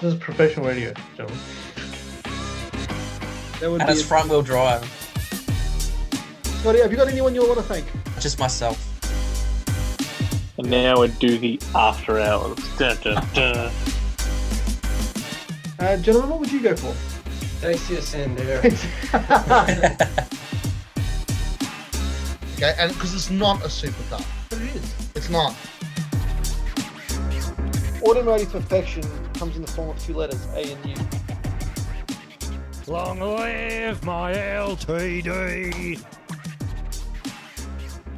This is professional radio, gentlemen. That would and be it's front wheel drive. Scotty, have you got anyone you want to thank? Just myself. And now we do the after hours. Dun, dun, dun. Gentlemen, what would you go for? Tastiest in there. Okay, and because it's not a supercar. But it is. It's not. Automotive perfection comes in the form of two letters, A and U. Long live my LTD.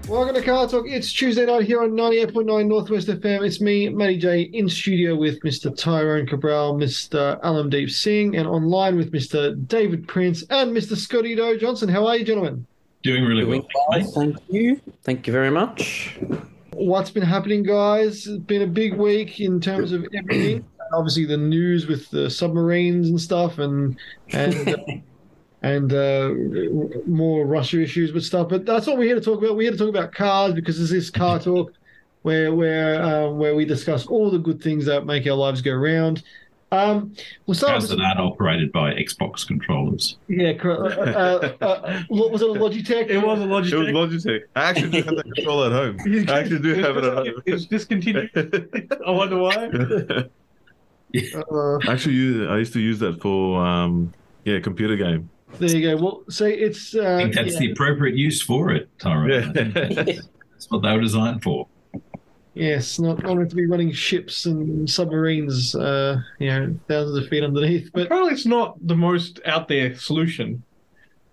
Welcome to Car Talk. It's Tuesday night here on 98.9 Northwest FM. It's me, Matty J, in studio with Mr. Tyrone Cabral, Mr. Alamdeep Singh, and online with Mr. David Prince and Mr. Scotty Doe Johnson. How are you, gentlemen? Doing well. Thank you. Thank you very much. What's been happening, guys? It's been a big week in terms of everything. Obviously, the news with the submarines and stuff, and more Russia issues with stuff. But that's what we're here to talk about. We're here to talk about cars because this is Car Talk, where we discuss all the good things that make our lives go round. We'll start cars that aren't operated by Xbox controllers. Yeah, correct. Was it a Logitech? It was a Logitech. It was Logitech. I actually do have that controller at home. I actually do have it at home. It's discontinued. I wonder why. Actually, I used to use that for computer game. There you go. Well, so it's. I think that's the appropriate use for it, Tyrone. Yeah. That's what they were designed for. Yes, not wanting to be running ships and submarines, thousands of feet underneath. But probably it's not the most out there solution.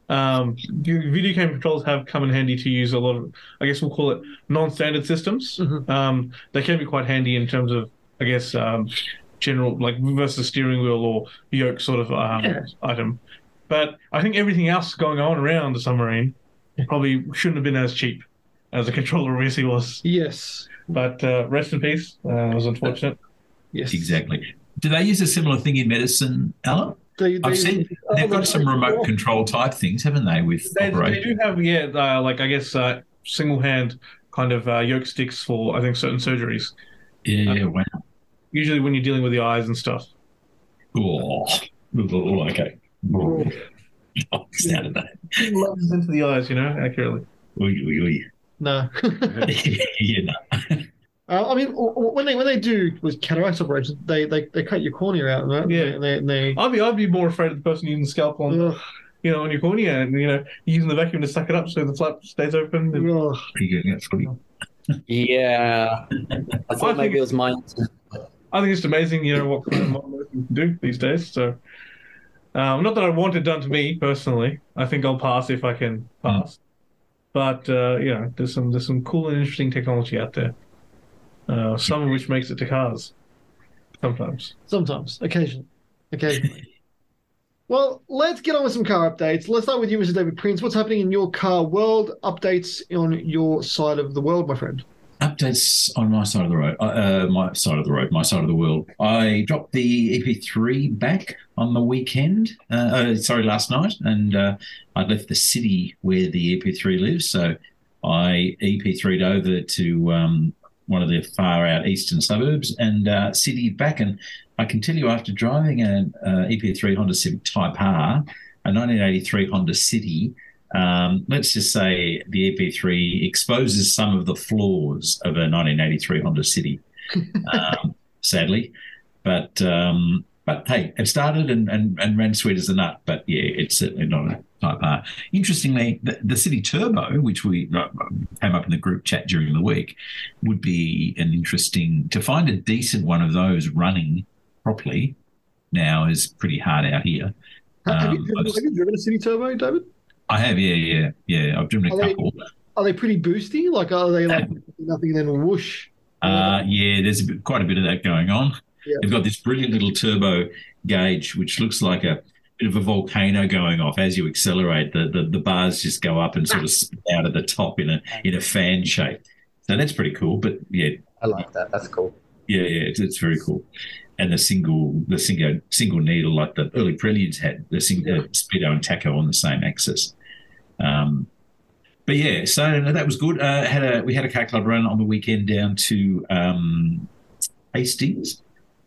Video game controllers have come in handy to use a lot of, I guess we'll call it non-standard systems. Mm-hmm. They can be quite handy in terms of, I guess, general like versus steering wheel or yoke sort of item. But I think everything else going on around the submarine probably shouldn't have been as cheap as a controller obviously was. Yes. But rest in peace. It was unfortunate. Yes, exactly. Do they use a similar thing in medicine, Alan? They've got some remote control type things, haven't they? With operation, they do have, single hand kind of yoke sticks for I think certain surgeries. Yeah, wow. Usually when you're dealing with the eyes and stuff. Oh, okay. Oh. Oh, sounded that. It loves into the eyes, accurately. No. No. When they do with cataract operations, they cut your cornea out, right? Yeah. I'd be more afraid of the person using the scalpel on your cornea and using the vacuum to suck it up so the flap stays open. And... Are you getting that, Scotty? Yeah. I thought maybe it was mine. I think it's amazing, what kind of models you can do these days. So, not that I want it done to me personally. I think I'll pass if I can pass. Mm. But there's some cool and interesting technology out there. Some of which makes it to cars. Sometimes, occasionally. Well, let's get on with some car updates. Let's start with you, Mr. David Prince. What's happening in your car world? Updates on your side of the world, my friend. Updates on my side of the road. My side of the world. I dropped the EP3 back on the weekend. Last night, and I left the city where the EP3 lives. So I EP3'd over to one of the far out eastern suburbs and city back. And I can tell you, after driving an EP3 Honda Civic Type R, a 1983 Honda City. Let's just say the EP3 exposes some of the flaws of a 1983 Honda City, sadly. But hey, it started and ran sweet as a nut. But yeah, it's certainly not a Type R. Interestingly, the City Turbo, which we came up in the group chat during the week, would be an interesting to find a decent one of those running properly. Now is pretty hard out here. Have you driven a City Turbo, David? I have, yeah. I've driven a couple. Are they pretty boosty? Like, are they like nothing and then whoosh? There's quite a bit of that going on. Yeah. They've got this brilliant little turbo gauge, which looks like a bit of a volcano going off as you accelerate. The bars just go up and sort of spin out of the top in a fan shape. So that's pretty cool. But yeah, I like that. That's cool. Yeah, it's very cool. And the single needle, like the early Preludes had, the single speedo and tacho on the same axis. But yeah, so that was good. We had a car club run on the weekend down to Hastings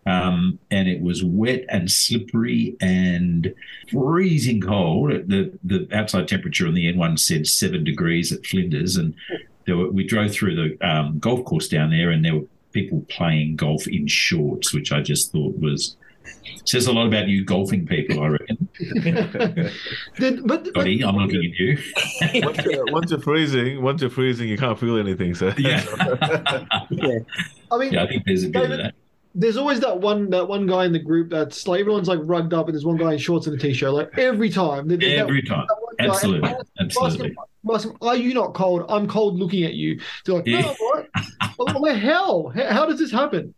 And it was wet and slippery and freezing cold. The outside temperature on the N1 said 7 degrees at Flinders, and we drove through the golf course down there, and there were people playing golf in shorts, which I just thought says a lot about you golfing people, I reckon. Scotty, I'm looking at you. Once you're freezing, you can't feel anything. So yeah, yeah. I mean, yeah, I think there's a bit of that. There's always that one guy in the group that's like, everyone's like rugged up, and there's one guy in shorts and a t-shirt. Like every time, absolutely. Ask him, are you not cold? I'm cold looking at you. They're like, no, what? Where hell? How does this happen?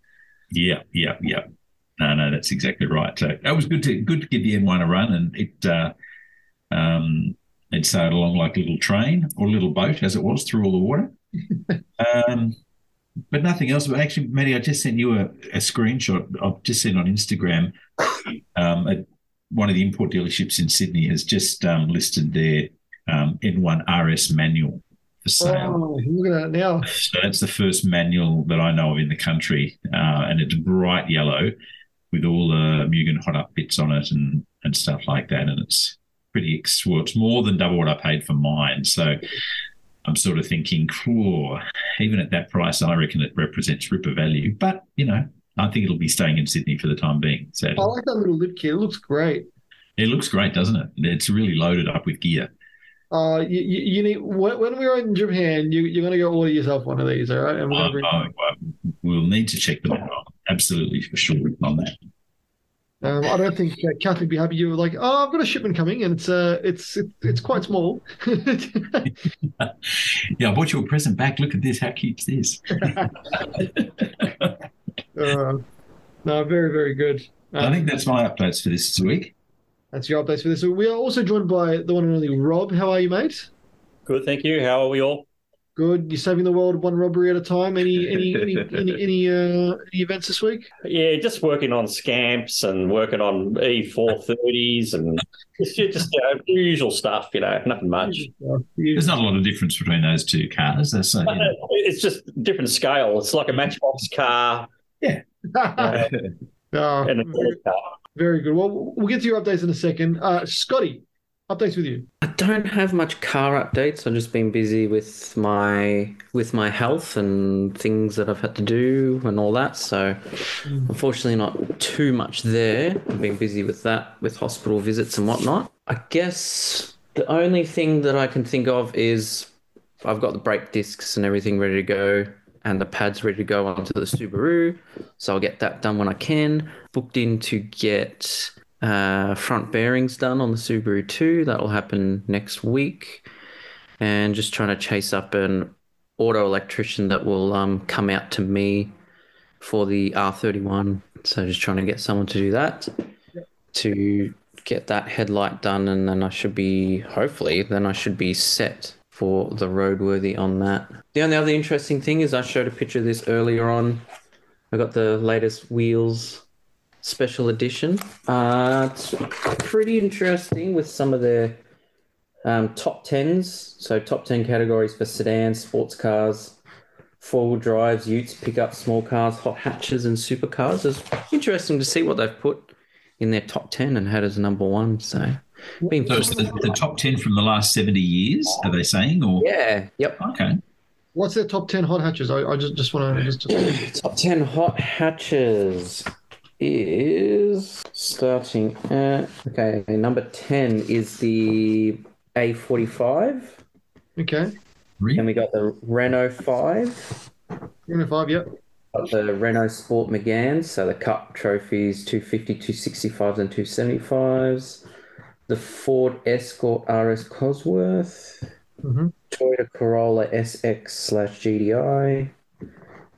Yeah. No, that's exactly right. So it was good to give the N1 a run, and it sailed along like a little train or a little boat, as it was, through all the water. But nothing else. Actually, Matty, I just sent you a screenshot I've just seen on Instagram. One of the import dealerships in Sydney has just listed their N1 RS manual for sale. Oh, look at that now. So that's the first manual that I know of in the country, and it's bright yellow with all the Mugen hot up bits on it and stuff like that. And it's it's more than double what I paid for mine. So I'm sort of thinking, even at that price, I reckon it represents ripper value. But, I think it'll be staying in Sydney for the time being. So I like that little lip kit. It looks great. It looks great, doesn't it? It's really loaded up with gear. You need, when we're in Japan, you're going to go order yourself one of these, all right? And we'll need to check them out. Absolutely, for sure, on that. I don't think Kath would be happy. You were like, I've got a shipment coming, and it's quite small. Yeah, I bought you a present back. Look at this. How cute's this? No, very, very good. I think that's my updates for this week. That's your updates for this week. We are also joined by the one and only Rob. How are you, mate? Good, thank you. How are we all? Good. You're saving the world one robbery at a time. Any events this week? Yeah, just working on scamps and working on E430s and just usual stuff. Nothing much. There's not a lot of difference between those two cars. It's just different scale. It's like a matchbox car. Yeah. And a car. Very good. Well, we'll get to your updates in a second. Scotty, updates with you. I don't have much car updates. I've just been busy with my health and things that I've had to do and all that. So unfortunately not too much there. I've been busy with that, with hospital visits and whatnot. I guess the only thing that I can think of is I've got the brake discs and everything ready to go, and the pad's ready to go onto the Subaru. So I'll get that done when I can. Booked in to get front bearings done on the Subaru 2. That'll happen next week. And just trying to chase up an auto electrician that will come out to me for the R31. So just trying to get someone to do that, to get that headlight done. And then I should be set for the roadworthy on that. The only other interesting thing is I showed a picture of this earlier on. I got the latest wheels special edition. It's pretty interesting with some of their top 10s. So top 10 categories for sedans, sports cars, four-wheel drives, utes, pickups, small cars, hot hatches, and supercars. It's interesting to see what they've put in their top 10 and had as number one, so... So it's the top 10 from the last 70 years, are they saying? Or yeah, yep. Okay. What's their top 10 hot hatches? I just want to... Top 10 hot hatches is starting at... Okay, number 10 is the A45. Okay. Then we got the Renault 5. Renault 5, yep. Got the Renault Sport Megane, so the Cup trophies, 250, 265s and 275s. The Ford Escort RS Cosworth, Toyota Corolla SX/GDI,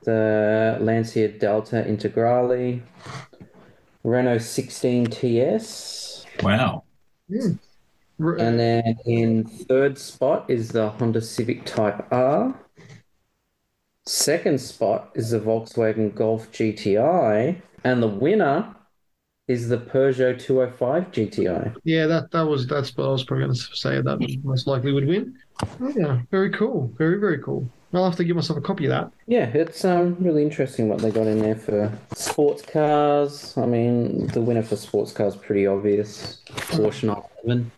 the Lancia Delta Integrale, Renault 16 TS. Wow. Mm. And then in third spot is the Honda Civic Type R. Second spot is the Volkswagen Golf GTI. And the winner is the Peugeot 205 GTI. Yeah, that's what I was probably going to say. That most likely would win. Yeah, very cool. Very, very cool. I'll have to give myself a copy of that. Yeah, it's really interesting what they got in there for sports cars. I mean, the winner for sports cars is pretty obvious. Porsche 911.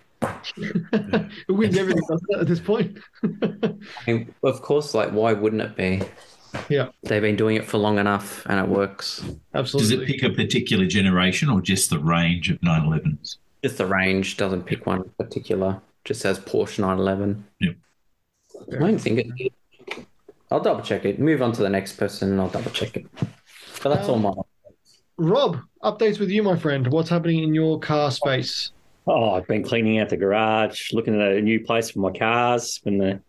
It wins everything, doesn't it, at this point? I mean, of course, like, why wouldn't it be? Yeah. They've been doing it for long enough and it works. Absolutely. Does it pick a particular generation or just the range of 911s? Just the range, doesn't pick one in particular. Just says Porsche 911. Yep. I don't think it. I'll double check it. Move on to the next person and I'll double check it. But that's all my updates. Rob, updates with you, my friend. What's happening in your car space? Oh, I've been cleaning out the garage, looking at a new place for my cars. When the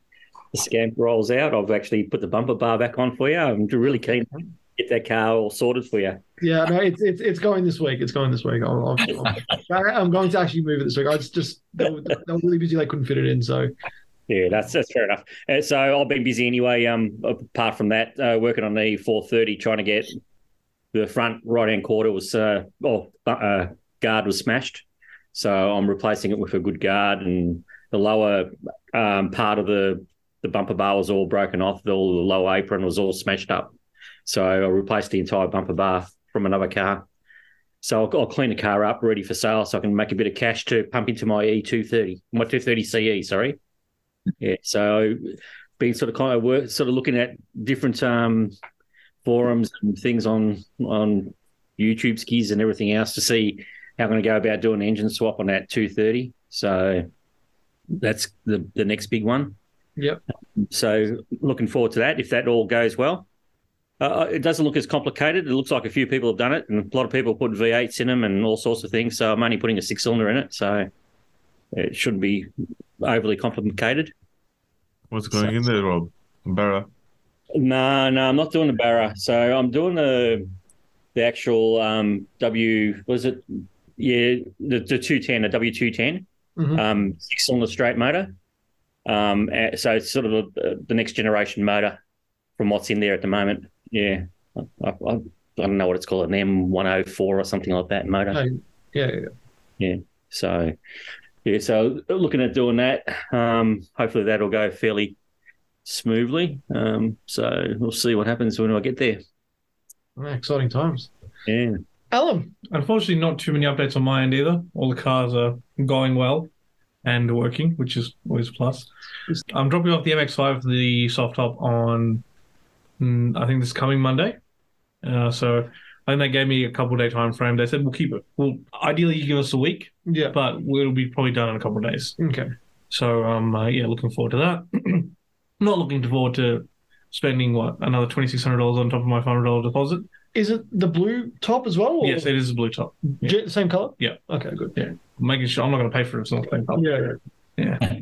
scamp rolls out, I've actually put the bumper bar back on for you. I'm really keen to get that car all sorted for you. Yeah, no, it's going this week. It's going this week. I'm going to actually move it this week. I just they were really busy. They couldn't fit it in, so... Yeah, that's fair enough. So I've been busy anyway, apart from that, working on the 430, trying to get the front right-hand quarter guard was smashed. So I'm replacing it with a good guard, and the lower part of the bumper bar was all broken off. All the lower apron was all smashed up. So I replaced the entire bumper bar from another car. So I'll clean the car up, ready for sale, so I can make a bit of cash to pump into my E230, my 230 CE, sorry. Yeah, so been sort of looking at different forums and things on YouTube skis and everything else to see how I'm going to go about doing an engine swap on that 230. So that's the next big one. Yep. So looking forward to that if that all goes well. It doesn't look as complicated. It looks like a few people have done it, and a lot of people put V8s in them and all sorts of things. So I'm only putting a 6-cylinder in it, so it shouldn't be overly complicated. What's going in there, Rob? Barra? No, I'm not doing the Barra. So I'm doing the actual the 210, the W210, mm-hmm. 6-cylinder straight motor. So it's sort of the next generation motor from what's in there at the moment. Yeah, I don't know what it's called, an M104 or something like that motor. Yeah. So. Yeah, so looking at doing that, hopefully that'll go fairly smoothly. So we'll see what happens when I get there. Exciting times. Yeah. Alan? Unfortunately, not too many updates on my end either. All the cars are going well and working, which is always a plus. I'm dropping off the MX-5, the soft top, on, I think, this coming Monday. So... And they gave me a couple-day time frame. They said, we'll keep it. Well, ideally, you give us a week, but it'll be probably done in a couple of days. Okay. So, looking forward to that. Not looking forward to spending, another $2,600 on top of my $500 deposit. Is it the blue top as well? Or? Yes, it is the blue top. Yeah. Same colour? Yeah. Okay, good. Yeah. Making sure I'm not going to pay for it if it's not the same colour. Yeah. Yeah.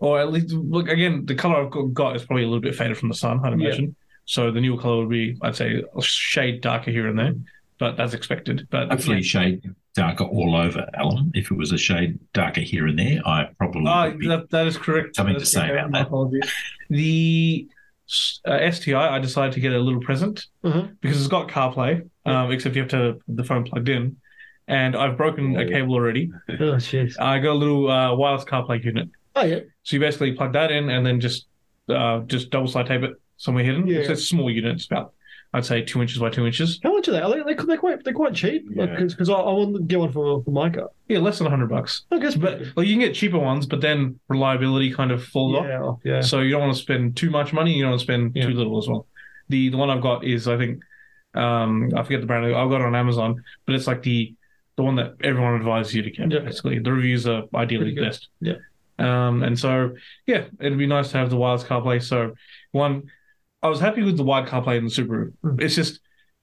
Or at least, look, again, the colour I've got is probably a little bit faded from the sun, I'd imagine. Yeah. So the newer colour would be, I'd say, a shade darker here and there, but that's expected. But hopefully, shade darker all over, Alan. If it was a shade darker here and there, I probably would be that is correct. Something to say about that. Apologies. The STI, I decided to get a little present because it's got CarPlay, except you have to have the phone plugged in, and I've broken a cable already. Oh shit! I got a little wireless CarPlay unit. Oh yeah. So you basically plug that in and then just double slide tape it. Somewhere hidden. Yeah. It's a small unit. It's about, I'd say, 2 inches by 2 inches. How much are they? They're quite cheap. Because I want to get one for my car. Yeah, less than $100. I guess, but you can get cheaper ones, but then reliability kind of falls off. Yeah. So you don't want to spend too much money. You don't want to spend too little as well. The one I've got is, I think, I forget the brand. I've got it on Amazon, but it's like the one that everyone advises you to get. Yeah. Basically, the reviews are ideally the best. Yeah. And so it'd be nice to have the wireless CarPlay. So one. I was happy with the wide CarPlay in the Subaru. It's just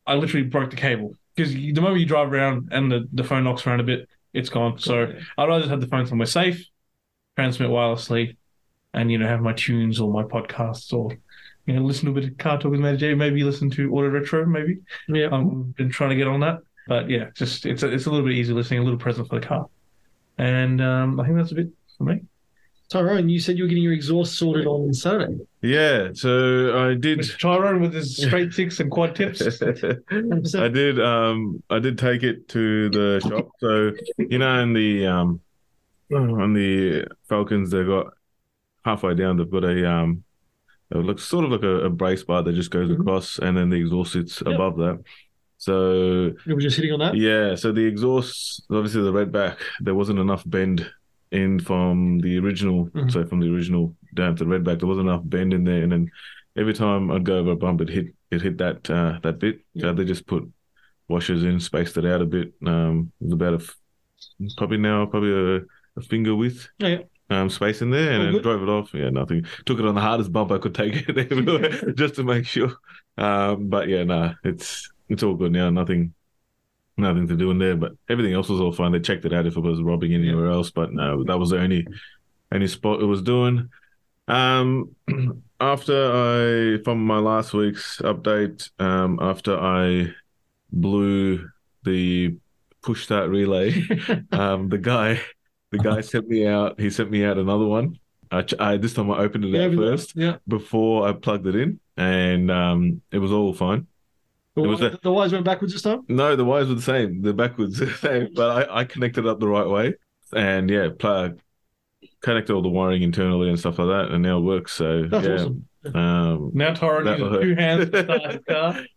I literally broke the cable because the moment you drive around and the phone knocks around a bit, it's gone. So I'd rather just have the phone somewhere safe, transmit wirelessly, and have my tunes or my podcasts or listen to a bit of car talk with Matty J. Maybe listen to Auto Retro. Maybe I've been trying to get on that, but just it's a little bit easy listening, a little present for the car, and I think that's a bit for me. Tyrone, you said you were getting your exhaust sorted on Saturday. Yeah, so I did. With Tyrone with his straight six and quad tips. I did take it to the shop. So in the on the Falcons, they've got halfway down. They've got It looks sort of like a brace bar that just goes across, and then the exhaust sits above that. So it was just hitting on that. Yeah. So the exhaust, obviously the Redback, there wasn't enough bend in from the original. So from the original down to the Redback, there wasn't enough bend in there, and then every time I'd go over a bump, it hit that that bit. Yeah. So they just put washers in, spaced it out a bit. It was about probably a finger width. Oh, yeah. Space in there, and I drove it off. Yeah, nothing. Took it on the hardest bump I could take it everywhere just to make sure. But yeah, nah, it's all good now. Nothing to do in there. But everything else was all fine. They checked it out if it was robbing anywhere else. But no, that was the only spot it was doing. From my last week's update, after I blew the push start relay, the guy sent me out. He sent me out another one. This time I opened it out first before I plugged it in, and it was all fine. The wires went backwards this time? No, the wires were the same. The backwards the same, but I connected it up the right way, and connected all the wiring internally and stuff like that, and now it works. So that's awesome. Now Tyrone uses two hands to start the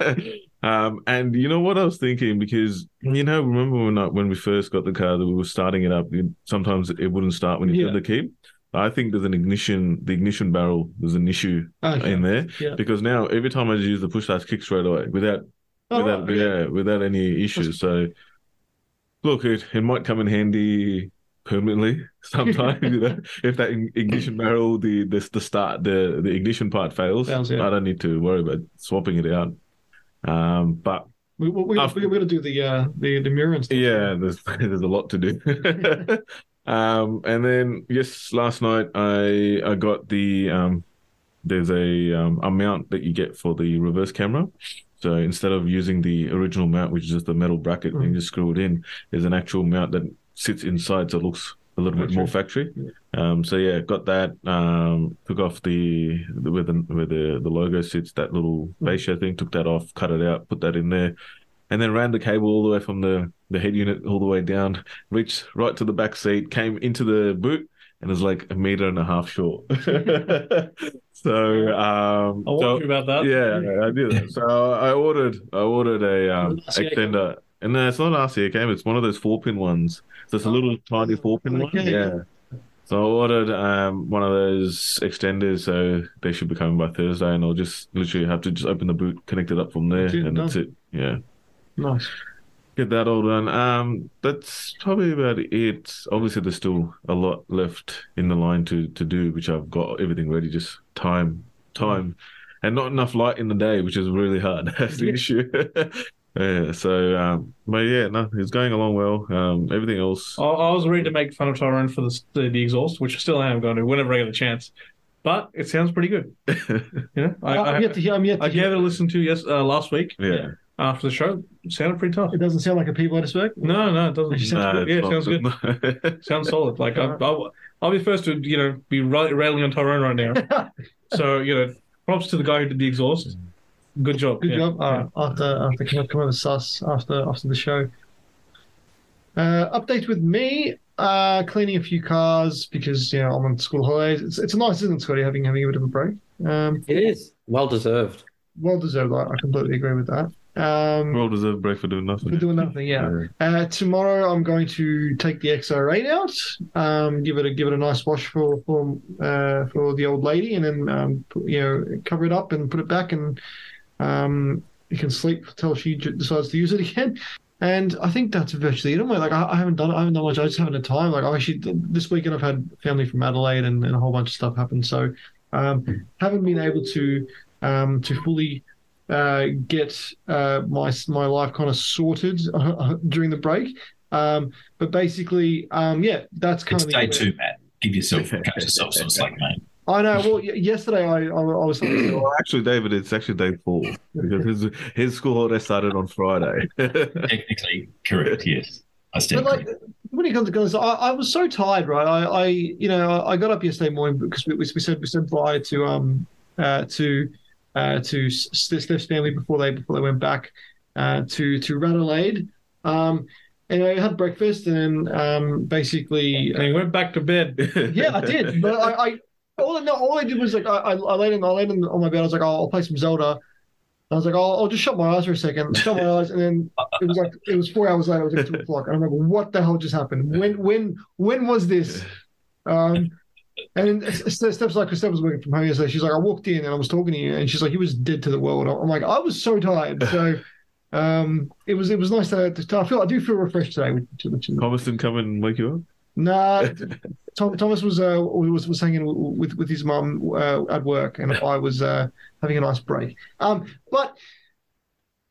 car. And you know what I was thinking, because remember when we first got the car that we were starting it up, sometimes it wouldn't start when you turned the key. I think there's the ignition barrel, there's an issue in there because now every time I just use the push starts, kick straight away without any issues. So look, it might come in handy permanently sometime. If that ignition barrel, the ignition part fails, I don't need to worry about swapping it out. But we're going to do the mirror and stuff. Yeah, there's a lot to do. And then last night I got the there's a mount that you get for the reverse camera. So instead of using the original mount, which is just the metal bracket and you just screw it in, there's an actual mount that sits inside, so it looks a little bit more factory. Got that. Took off the where the logo sits, that little fascia thing. Took that off, cut it out, put that in there, and then ran the cable all the way from the head unit all the way down, reached right to the back seat, came into the boot, and was like 1.5 meters short. I warned you about that. Yeah, I did that. So I ordered a extender. And no, it's not RCA cable. It's one of those 4-pin ones. So it's a little tiny 4-pin one. Yeah. So I ordered one of those extenders. So they should be coming by Thursday, and I'll just literally have to just open the boot, connect it up from there, that's it. Yeah. Nice. Get that all done. That's probably about it. Obviously, there's still a lot left in the line to do, which I've got everything ready. Just time, and not enough light in the day, which is really hard. That's the issue. Yeah, so, it's going along well. Everything else... I was ready to make fun of Tyrone for the exhaust, which I still am going to whenever I get a chance. But it sounds pretty good. I gave it a listen to last week after the show. It sounded pretty tough. It doesn't sound like a Peabody spec? No, it doesn't. Sounds good. Sounds solid. Like, I'll be the first to, be railing on Tyrone right now. So, props to the guy who did the exhaust. Good job. Good job. All right. After come over sus after the show. Update with me. Cleaning a few cars because I'm on school holidays. It's nice, isn't it, Scotty, having a bit of a break? It is. Well deserved. I completely agree with that. Well deserved break for doing nothing. Yeah. Tomorrow I'm going to take the XR8 out. Give it a nice wash for the old lady, and then cover it up and put it back, and you can sleep till she decides to use it again. And I think that's virtually it. I haven't done much. I just haven't had time. This weekend I've had family from Adelaide and a whole bunch of stuff happen. So haven't been able to fully. Get my life kind of sorted during the break, but basically, that's kind of day two, Matt. Give yourself some slack, mate. I know. Well, yesterday I was actually, David, it's actually day 4 because his school holiday started on Friday. Technically correct, yes. When it comes to guns, I was so tired, right? I got up yesterday morning because we said bye to Steph's family before they went back to Radelaide. And I had breakfast and basically... And you went back to bed. Yeah, I did. But I All I did was like I laid on my bed. I was like, oh, I'll play some Zelda. I was like, oh, I'll just shut my eyes for a second. Shut my eyes, and then it was 4 hours later. It was like 2 o'clock. I remember what the hell just happened. When was this? And then Steph was working from home yesterday. She's like, I walked in and I was talking to you, and she's like, he was dead to the world. I'm like, I was so tired. So it was nice to I do feel refreshed today. Thomas didn't come and wake you up. Nah, Thomas was hanging with his mum at work, and I was having a nice break. But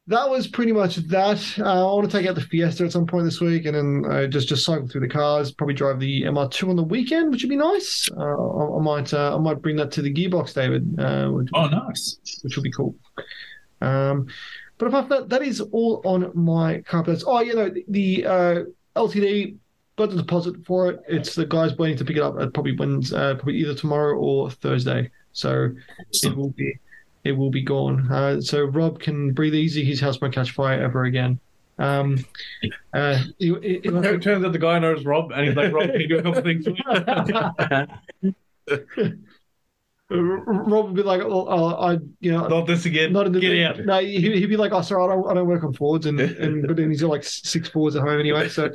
that was pretty much that. I want to take out the Fiesta at some point this week, and then just cycle through the cars. Probably drive the MR2 on the weekend, which would be nice. I might bring that to the gearbox, David. Which will be cool. But apart from that, that is all on my CarPlay. Oh, you know, the LTD. Got the deposit for it. It's the guys waiting to pick it up. At probably either tomorrow or Thursday. So it will be gone. So Rob can breathe easy. His house won't catch fire ever again. It turns out the guy knows Rob, and he's like, Rob, can you do a couple things for me? Rob would be like, not this again. Get out. No, he'd be like, oh, sorry, I don't work on Fords, and but then he's got like 6 Fords at home anyway. So.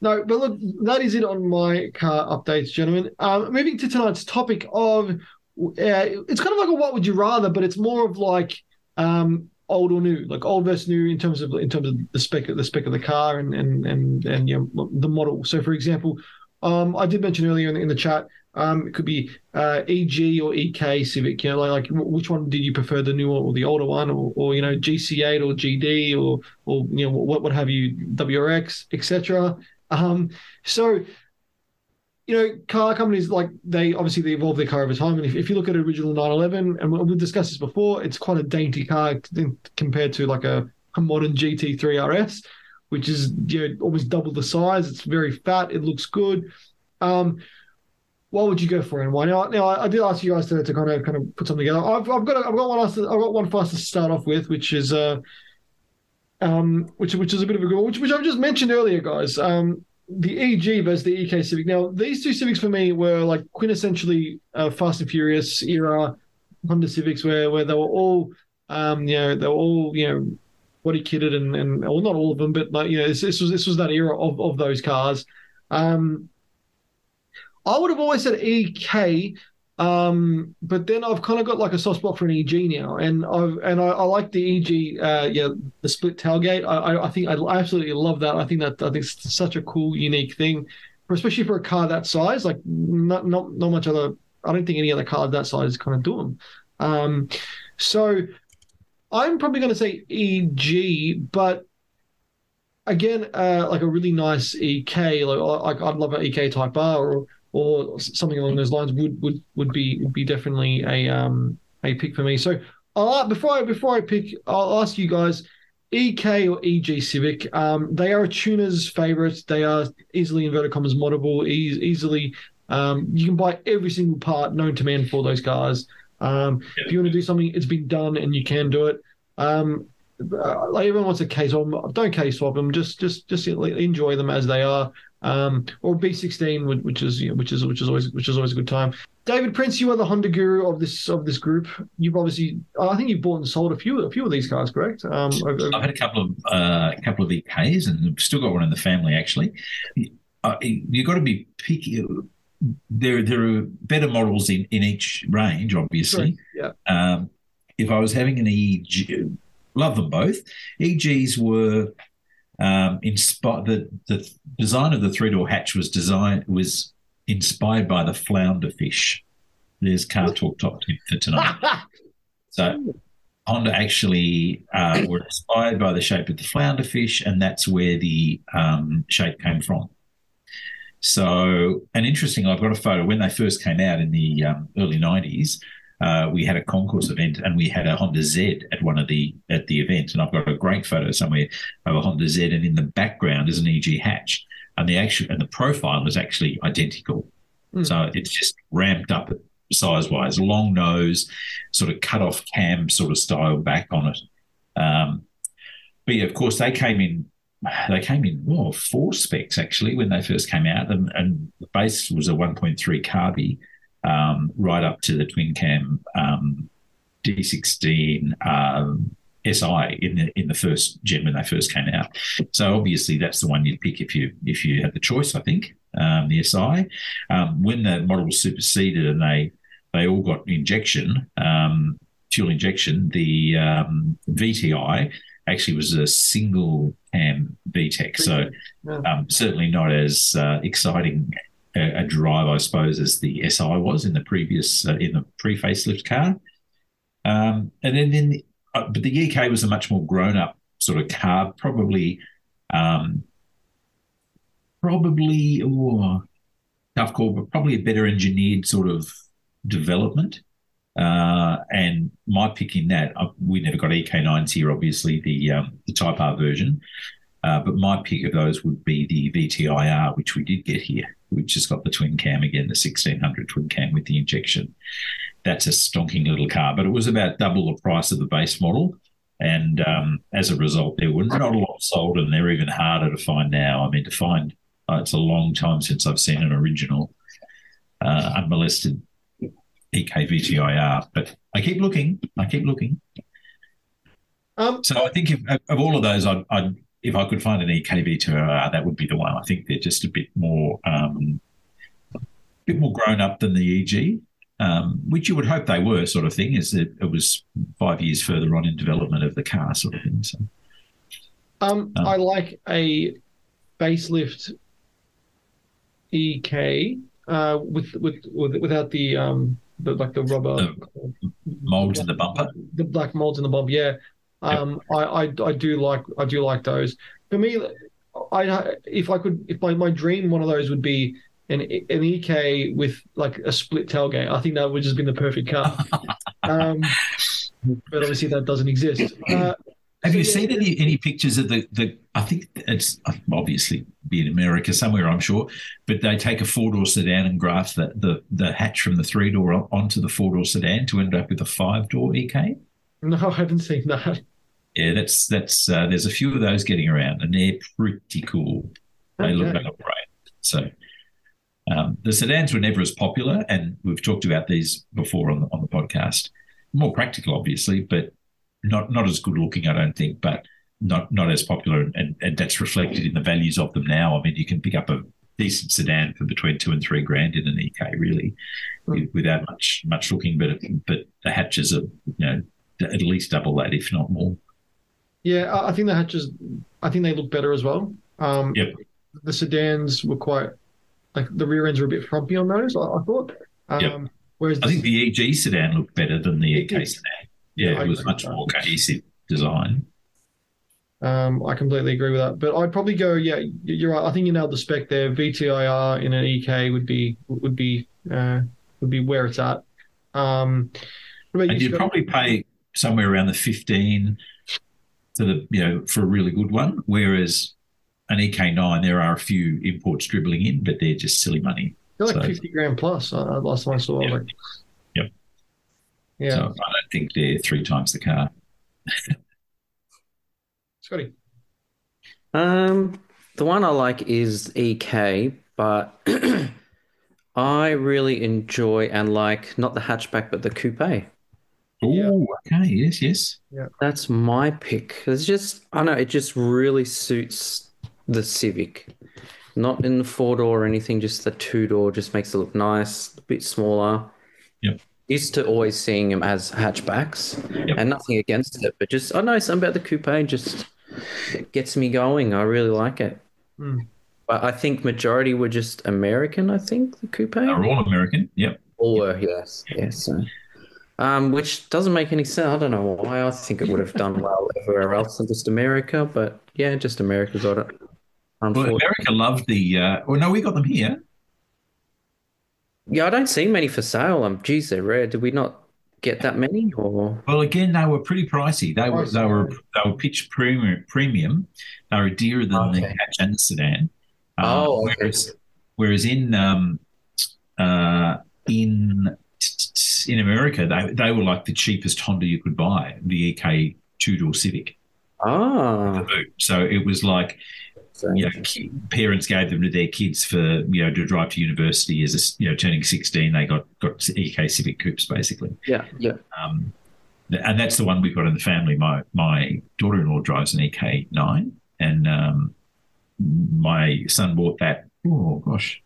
No, but look, that is it on my car updates, gentlemen. Moving to tonight's topic of, it's kind of like a what would you rather, but it's more of like old or new, like old versus new in terms of the spec of the car and you know, the model. So, for example, I did mention earlier in the chat, it could be EG or EK Civic. You know, like which one did you prefer, the new one or the older one, or you know, GC8 or GD or you know what have you, WRX, etc. So, you know, car companies, like they evolve their car over time. And if you look at original 911, and we've discussed this before, it's quite a dainty car compared to like a modern GT3 RS, which is, you know, almost double the size. It's very fat. It looks good. What would you go for and why? Now I did ask you guys to kind of put something together. I've got one for us to start off with, which is which is a bit of a good one, which I've just mentioned earlier, guys. The EG versus the EK Civic. Now, these two Civics for me were like quintessentially Fast and Furious era Honda Civics, where they were all, body kitted and well, not all of them, but like, you know, this was that era of those cars. I would have always said EK. But then I've kind of got like a soft spot for an EG now, and I like the EG, the split tailgate. I think I absolutely love that. I think it's such a cool, unique thing, especially for a car that size. Like not much other. I don't think any other car that size kind of do them. So I'm probably going to say EG, but again, like a really nice EK. Like I'd love an EK Type R or something along those lines would be definitely a pick for me. So before I pick, I'll ask you guys, EK or EG Civic. They are a tuner's favorite. They are easily, inverted commas, moddable. Easily, you can buy every single part known to man for those cars. If you want to do something, it's been done and you can do it. Like everyone wants a K swap them. Don't K swap them. Just enjoy them as they are. Or B16, which is always a good time. David Prince, you are the Honda guru of this group. You've obviously, I think, you bought and sold a few of these cars, correct? I've had a couple of EKs, and I've still got one in the family. Actually, you've got to be picky. There are better models in each range, obviously. Sure. Yeah. If I was having an EG, love them both. EGs were. The design of the three-door hatch was inspired by the flounder fish. There's car talk top tip for tonight. So Honda actually were inspired by the shape of the flounder fish, and that's where the shape came from. So, and interesting, I've got a photo. When they first came out in the early 90s, we had a concourse event, and we had a Honda Z at the event, and I've got a great photo somewhere of a Honda Z, and in the background is an EG hatch, and the profile is actually identical. Mm. So it's just ramped up size wise, long nose, sort of cut off cam sort of style back on it. But yeah, of course they came in four specs actually when they first came out, and the base was a 1.3 Carby. right up to the twin cam D16 SI in the first gen when they first came out. So obviously that's the one you'd pick if you had the choice, I think, the SI. When the model was superseded and they all got injection, fuel injection, the VTI actually was a single cam VTEC. So certainly not as exciting a drive, I suppose, as the SI was in the previous, in the pre-facelift car. And then but the EK was a much more grown-up sort of car, tough call, but probably a better engineered sort of development. And my pick in that, we never got EK9s here, obviously, the Type R version. But my pick of those would be the VTIR, which we did get here, which has got the twin cam again, the 1600 twin cam with the injection. That's a stonking little car, but it was about double the price of the base model. And as a result, there were not a lot sold, and they're even harder to find now. I mean, to find, it's a long time since I've seen an original unmolested EK VTIR, but I keep looking. So I think of all of those, I'd if I could find an EK VTIR, that would be the one. I think they're just a bit more grown up than the EG. Which you would hope they were, sort of thing, is that it was 5 years further on in development of the car, sort of thing. So, I like a facelift EK without the rubber mold in the bumper, the black molds in the bumper. Yeah, yep. I do like those. For me, if my dream one of those would be an EK with like a split tailgate. I think that would just been the perfect car. But obviously that doesn't exist. Have you seen any pictures of the? I think it's obviously be in America somewhere, I'm sure. But they take a 4-door sedan and graft the hatch from the 3-door onto the 4-door sedan to end up with a 5-door EK. No, I haven't seen that. Yeah, that's there's a few of those getting around, and they're pretty cool. They look like a brain. So. The sedans were never as popular, and we've talked about these before on the podcast. More practical, obviously, but not as good looking, I don't think, but not as popular, and that's reflected in the values of them now. I mean, you can pick up a decent sedan for between $2,000 and $3,000 in an EK, really, without much looking. But the hatches are, at least double that, if not more. Yeah, I think the hatches, I think they look better as well. Yep. The sedans were quite. Like the rear ends were a bit frumpy on those, I thought. Yep. Whereas I think the EG sedan looked better than the EK sedan. Yeah, it was much more cohesive design. I completely agree with that. But I'd probably go, yeah, you're right. I think you nailed the spec there. VTIR in an EK would be where it's at. And you'd probably pay somewhere around the 15 to the for a really good one, whereas. An EK9, there are a few imports dribbling in, but they're just silly money. They're like $50,000 plus. Last time I saw, So I don't think they're 3 times the car. Scotty, the one I like is EK, but I really enjoy and like not the hatchback but the coupe. Oh, okay. Yes. Yeah, that's my pick. It's just it just really suits. The Civic, not in the 4-door or anything, just the 2-door just makes it look nice, a bit smaller. Yep. Used to always seeing them as hatchbacks, and nothing against it, but just, something about the coupe just gets me going. I really like it. Mm. But I think majority were just American, I think, the coupe. They're all American, yep. All were, yes. Yep. Yes. So. Which doesn't make any sense. I don't know why. I think it would have done well everywhere else than just America, but yeah, just America's order. Well, America loved the. We got them here. Yeah, I don't see many for sale. Geez, they're rare. Did we not get that many? Or well, again, they were pretty pricey. They were pitched premium. They were dearer than the hatch and the sedan. Whereas in America, they were like the cheapest Honda you could buy, the EK 2-door Civic. So it was like You know, parents gave them to their kids for, you know, to drive to university as a, you know, turning 16, they got EK Civic coupes basically. Yeah, yeah. And that's the one we've got in the family. My daughter-in-law drives an EK9, and my son bought that. Oh gosh,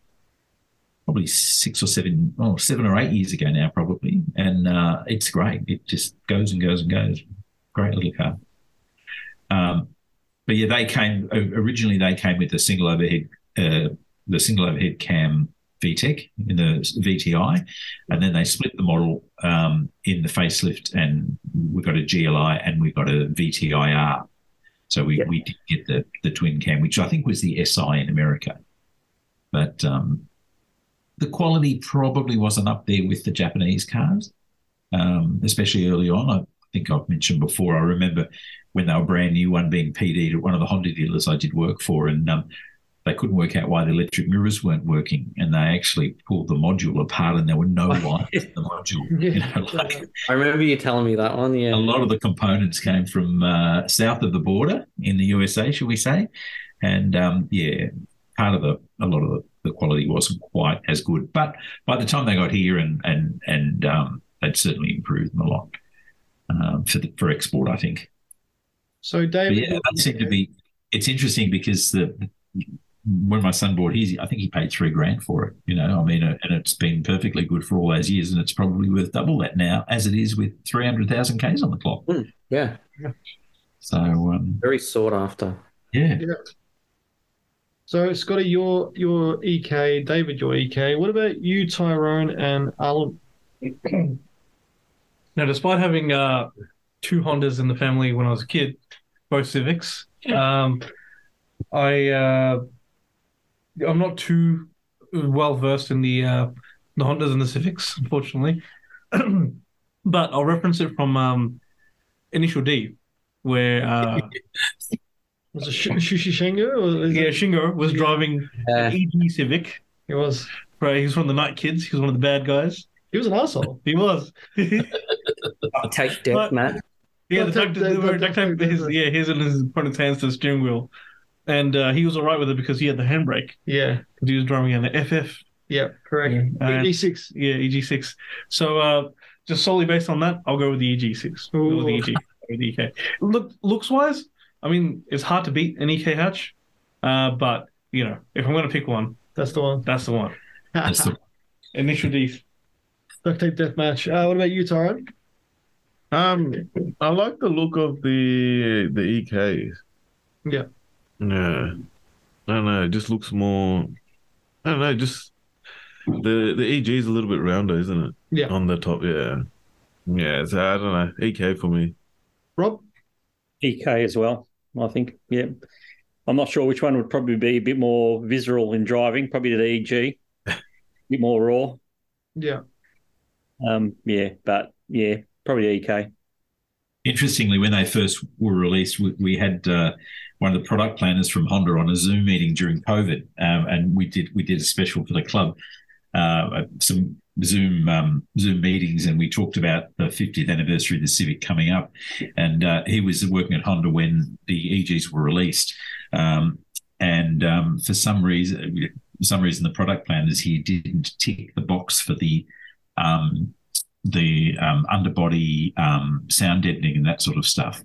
probably 7 or 8 years ago now, probably. And it's great. It just goes and goes and goes. Great little car. But yeah, they came with the single overhead cam VTEC in the VTI, and then they split the model in the facelift, and we've got a GLI and we've got a VTIR. So we did get the twin cam, which I think was the SI in America. But the quality probably wasn't up there with the Japanese cars, especially early on. I think I've mentioned before, I remember when they were brand new, one being PD'd at one of the Honda dealers I did work for, and they couldn't work out why the electric mirrors weren't working, and they actually pulled the module apart, and there were no lights in the module. You know, like, I remember you telling me that one. Yeah, a lot of the components came from south of the border in the USA, shall we say, and a lot of the quality wasn't quite as good. But by the time they got here, and they'd certainly improved them a lot for export, I think. So David, but yeah, that seemed to be. It's interesting because when my son bought his, I think he paid $3,000 for it, you know, I mean, and it's been perfectly good for all those years, and it's probably worth double that now as it is with 300,000 Ks on the clock. Yeah. So very sought after. Yeah. Yeah. So Scotty, your EK, David, your EK, what about you, Tyrone and Alan? Now, despite having two Hondas in the family when I was a kid, both Civics, I'm not too well versed in the Hondas and the Civics, unfortunately, but I'll reference it from Initial D, where was it Shingo? Shingo was driving an EG Civic. He was right. He was one of the night kids. He was one of the bad guys. He was an asshole. He was. Take death, Matt. Yeah, his and his opponent's hands to the steering wheel. And he was all right with it because he had the handbrake. Yeah. Because he was driving on the FF. Yeah, correct. EG6. Yeah, EG6. So just solely based on that, I'll go with the EG6. Or the EG. Or the EK. Looks-wise, I mean, it's hard to beat an EK hatch. But, you know, if I'm going to pick one. That's the one. That's the one. That's the one. Initial D. Duct tape deathmatch. What about you, Tyrone? I like the look of the EKs. Yeah. Yeah, I don't know. It just looks more. I don't know. Just the EG's a little bit rounder, isn't it? Yeah. On the top, yeah, yeah. So I don't know. EK for me. Rob, EK as well. I think. Yeah. I'm not sure which one would probably be a bit more visceral in driving. Probably the EG. A bit more raw. Yeah. Yeah, but yeah, probably EK. Interestingly, when they first were released, we had one of the product planners from Honda on a Zoom meeting during COVID, and we did a special for the club, some Zoom meetings, and we talked about the 50th anniversary of the Civic coming up, and he was working at Honda when the EGs were released, and for some reason the product planners here didn't tick the box for the underbody sound deadening and that sort of stuff.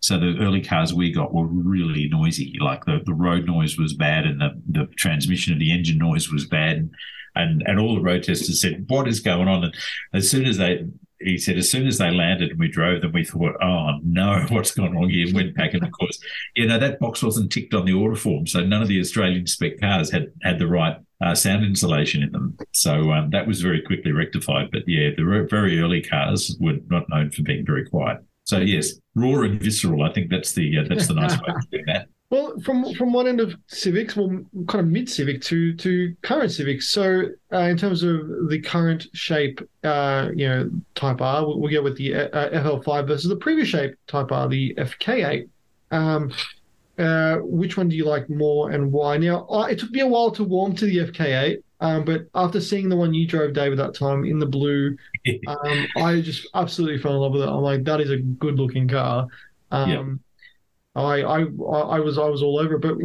So the early cars we got were really noisy. Like the road noise was bad, and the transmission of the engine noise was bad, and all the road testers said, "What is going on?" And as soon as they landed and we drove them, we thought, "Oh no, what's gone wrong here?" And went back, and of course, you know, that box wasn't ticked on the order form, so none of the Australian spec cars had the right sound insulation in them. So that was very quickly rectified. But yeah, the very early cars were not known for being very quiet. So yes, raw and visceral. I think that's the nice way of doing that. Well, from one end of Civics, well, kind of mid Civic to current Civics. So in terms of the current shape, you know, Type R, we'll go with the FL5 versus the previous shape Type R, the FK8. Which one do you like more and why? Now, it took me a while to warm to the FK8, but after seeing the one you drove, David, that time in the blue, I just absolutely fell in love with it. I'm like, that is a good-looking car. I was all over it. But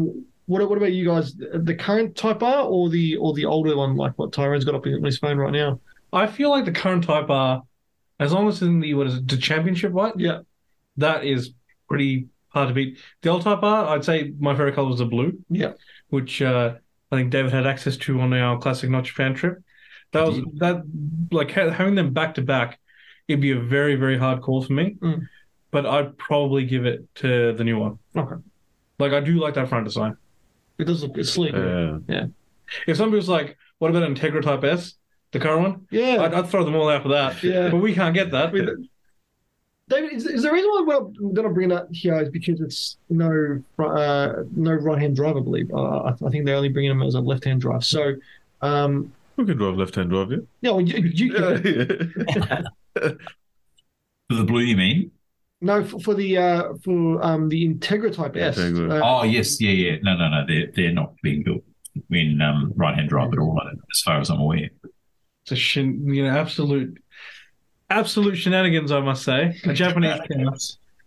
What about you guys? The current Type R or the older one, like what Tyrone's got up on his phone right now? I feel like the current Type R, as long as it's in the, what is it, the championship, right? Yeah. That is pretty hard to beat. The old Type R, I'd say my favourite colour was the blue. Yeah. Which I think David had access to on our classic Not Japan trip. Like having them back to back, it'd be a very, very hard call for me. Mm. But I'd probably give it to the new one. Okay. Like, I do like that front design. It does look sleek. Yeah. If somebody was like, what about an Integra Type S, the current one? Yeah. I'd throw them all out for that. Yeah. But we can't get that. David, is the reason why I'm bringing up here is because it's no right-hand drive, I believe. I think they're only bringing them as a left-hand drive. So... we can drive left-hand drive, yeah? Yeah, well, you can. For the blue, you mean? No, for the Integra Type S. Integra. Yes. No. They're not being built in right-hand drive at all, as far as I'm aware. It's a absolute shenanigans, I must say. A Japanese car.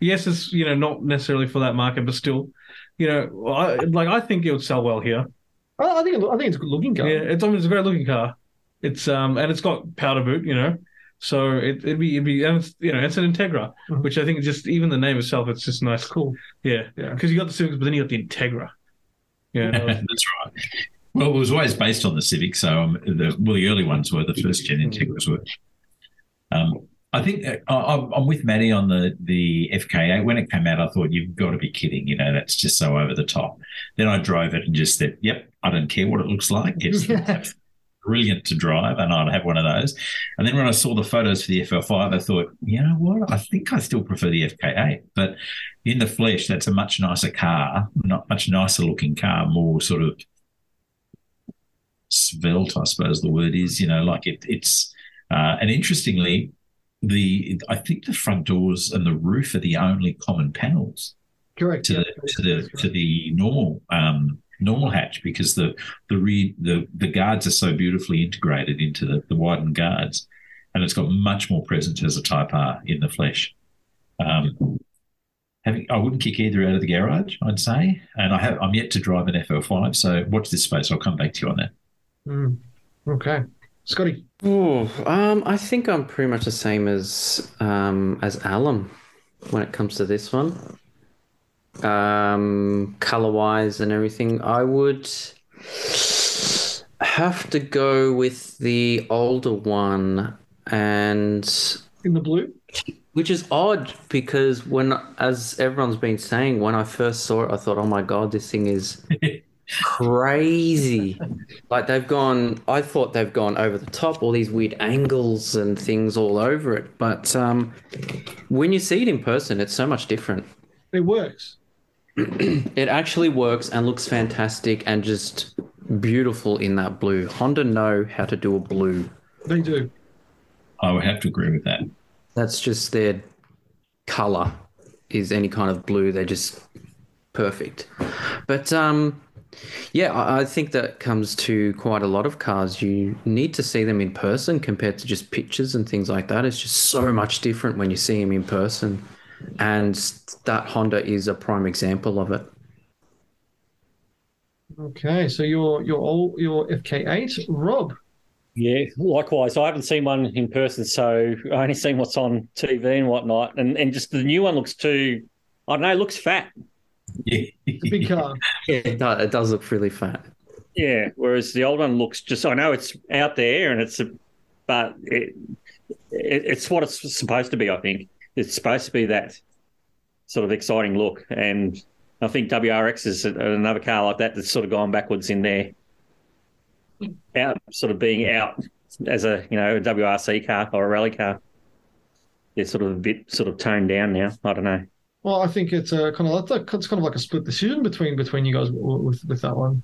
Yes, it's not necessarily for that market, but still, I think it would sell well here. I think it's a good looking car. Yeah, it's a great looking car. It's and it's got powder boot, So it'd be and it's, it's an Integra, mm-hmm. which I think just even the name itself, it's just nice. Cool. Yeah. Because you got the Civics, but then you got the Integra. Yeah, that's right. Well, it was always based on the Civic, so the early ones were the first gen Integras were. I think I'm with Matty on the FK8. When it came out, I thought, you've got to be kidding. That's just so over the top. Then I drove it and just said, yep, I don't care what it looks like. It's brilliant to drive, and I'd have one of those. And then when I saw the photos for the FL5, I thought, you know what? I think I still prefer the FK8. But in the flesh, that's a much nicer car, not much nicer looking car, more sort of svelte, I suppose the word is, like it's... and interestingly, I think the front doors and the roof are the only common panels. Correct. To the normal normal hatch, because the guards are so beautifully integrated into the widened guards, and it's got much more presence as a Type R in the flesh. I wouldn't kick either out of the garage, I'd say, and I'm yet to drive an FL5, so watch this space. I'll come back to you on that. Mm. Okay. Scotty? I think I'm pretty much the same as Alam when it comes to this one. Color-wise and everything, I would have to go with the older one. And in the blue? Which is odd, because as everyone's been saying, when I first saw it, I thought, oh, my God, this thing is... crazy. Like, I thought they've gone over the top, all these weird angles and things all over it, but when you see it in person, it's so much different. It works. It actually works and looks fantastic and just beautiful in that blue. Honda know how to do a blue. They do. I would have to agree with that. That's just their color, is any kind of blue. They're just perfect. But yeah, I think that comes to quite a lot of cars. You need to see them in person compared to just pictures and things like that. It's just so much different when you see them in person. And that Honda is a prime example of it. Okay, so your FK8, Rob. Yeah, likewise. I haven't seen one in person, so I only seen what's on TV and whatnot. And just the new one looks too, I don't know, it looks fat. Yeah, it's a big car. Yeah, it does look really fat. Yeah, whereas the old one looks just—I know it's out there and but it's what it's supposed to be. I think it's supposed to be that sort of exciting look, and I think WRX is another car like that that's sort of gone backwards in there, out sort of being out as a a WRC car or a rally car. They're sort of a bit sort of toned down now. I don't know. Well, I think it's kind of like a split decision between you guys with that one.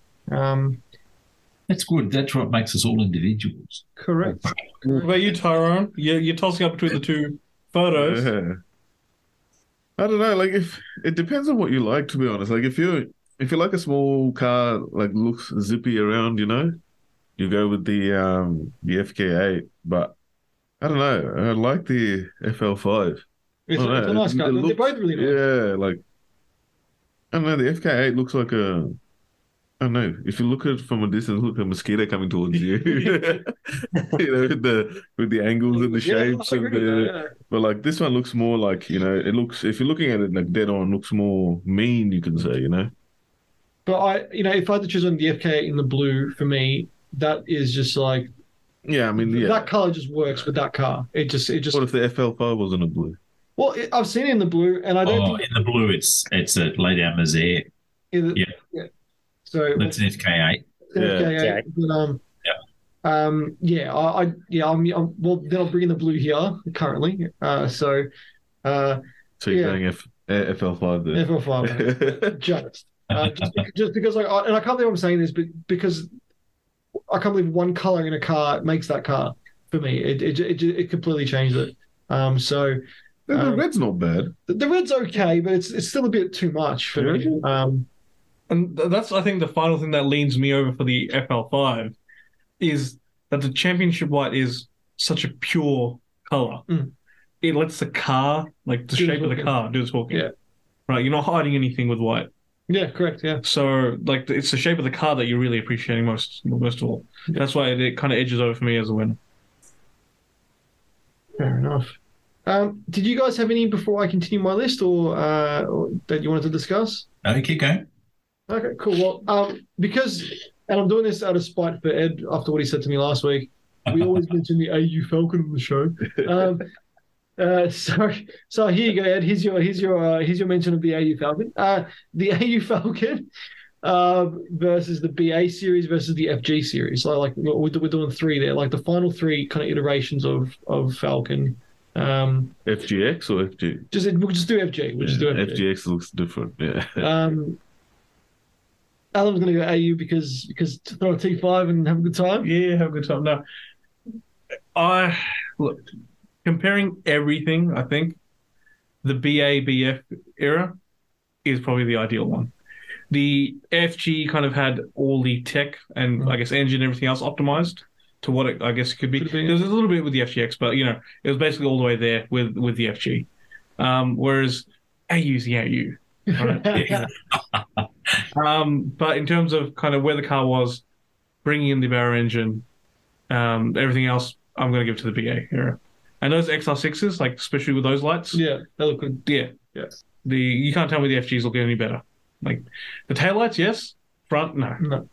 That's good. That's what makes us all individuals. Correct. What about you, Tyrone? You're tossing up between the two photos. Yeah. I don't know. Like, if it depends on what you like, to be honest. Like, if you like a small car, like looks zippy around, you go with the FK8. But I don't know. I like the FL5. It's a nice car. They're both really nice. Yeah, like, I don't know, the FK8 looks like a I don't know. If you look at it from a distance, look at a mosquito coming towards you. You know, with the angles and the shapes. Yeah, but like this one looks more like, you know, it looks, if you're looking at it like dead on, looks more mean, you can say, you know. But I, you know, if I had to choose on the FK in the blue, for me, that is just like, yeah, I mean, yeah, that color just works with that car. It just. What if the FL5 wasn't a blue? Well, I've seen it in the blue, and I don't think in the blue it's a laid out mosaic. Yeah. So that's an FK8. FK8. But, then I'll bring in the blue here currently. So you're going FL5 then. FL5. just because I can't believe I'm saying this, but because I can't believe one color in a car makes that car for me. It completely changed it. The red's not bad. The red's okay, but it's still a bit too much for me. And that's, I think, the final thing that leans me over for the FL5 is that the championship white is such a pure color. Mm. It lets the car, like the shape of the car, do the talking. Yeah. Right? You're not hiding anything with white. Yeah, correct, yeah. So, like, it's the shape of the car that you're really appreciating most of all. Yeah. That's why it kind of edges over for me as a winner. Fair enough. Did you guys have any before I continue my list or that you wanted to discuss? No, keep going. Okay, cool. Well, because I'm doing this out of spite for Ed after what he said to me last week. We always mention the AU Falcon on the show. So here you go, Ed. Here's your mention of the AU Falcon. The AU Falcon versus the BA series versus the FG series. So like we're doing three there, like the final three kind of iterations of Falcon. FGX or FG? We'll just do FG. We'll just do FG. FGX looks different. Yeah. Alan's going to go AU because to throw a T5 and have a good time. Yeah, have a good time. No, I look, comparing everything, I think the BA BF era is probably the ideal one. The FG kind of had all the tech and I guess engine and everything else optimized to what it, I guess it could be. There was a little bit with the FGX, but you know it was basically all the way there with the FG. Whereas AU's the AU. Right? But in terms of kind of where the car was, bringing in the Barra engine, everything else, I'm going to give to the BA era. And those XR6s, like especially with those lights, yeah, they look good. Yeah, yes. You can't tell me the FGs look any better. Like the taillights, yes. Front, no.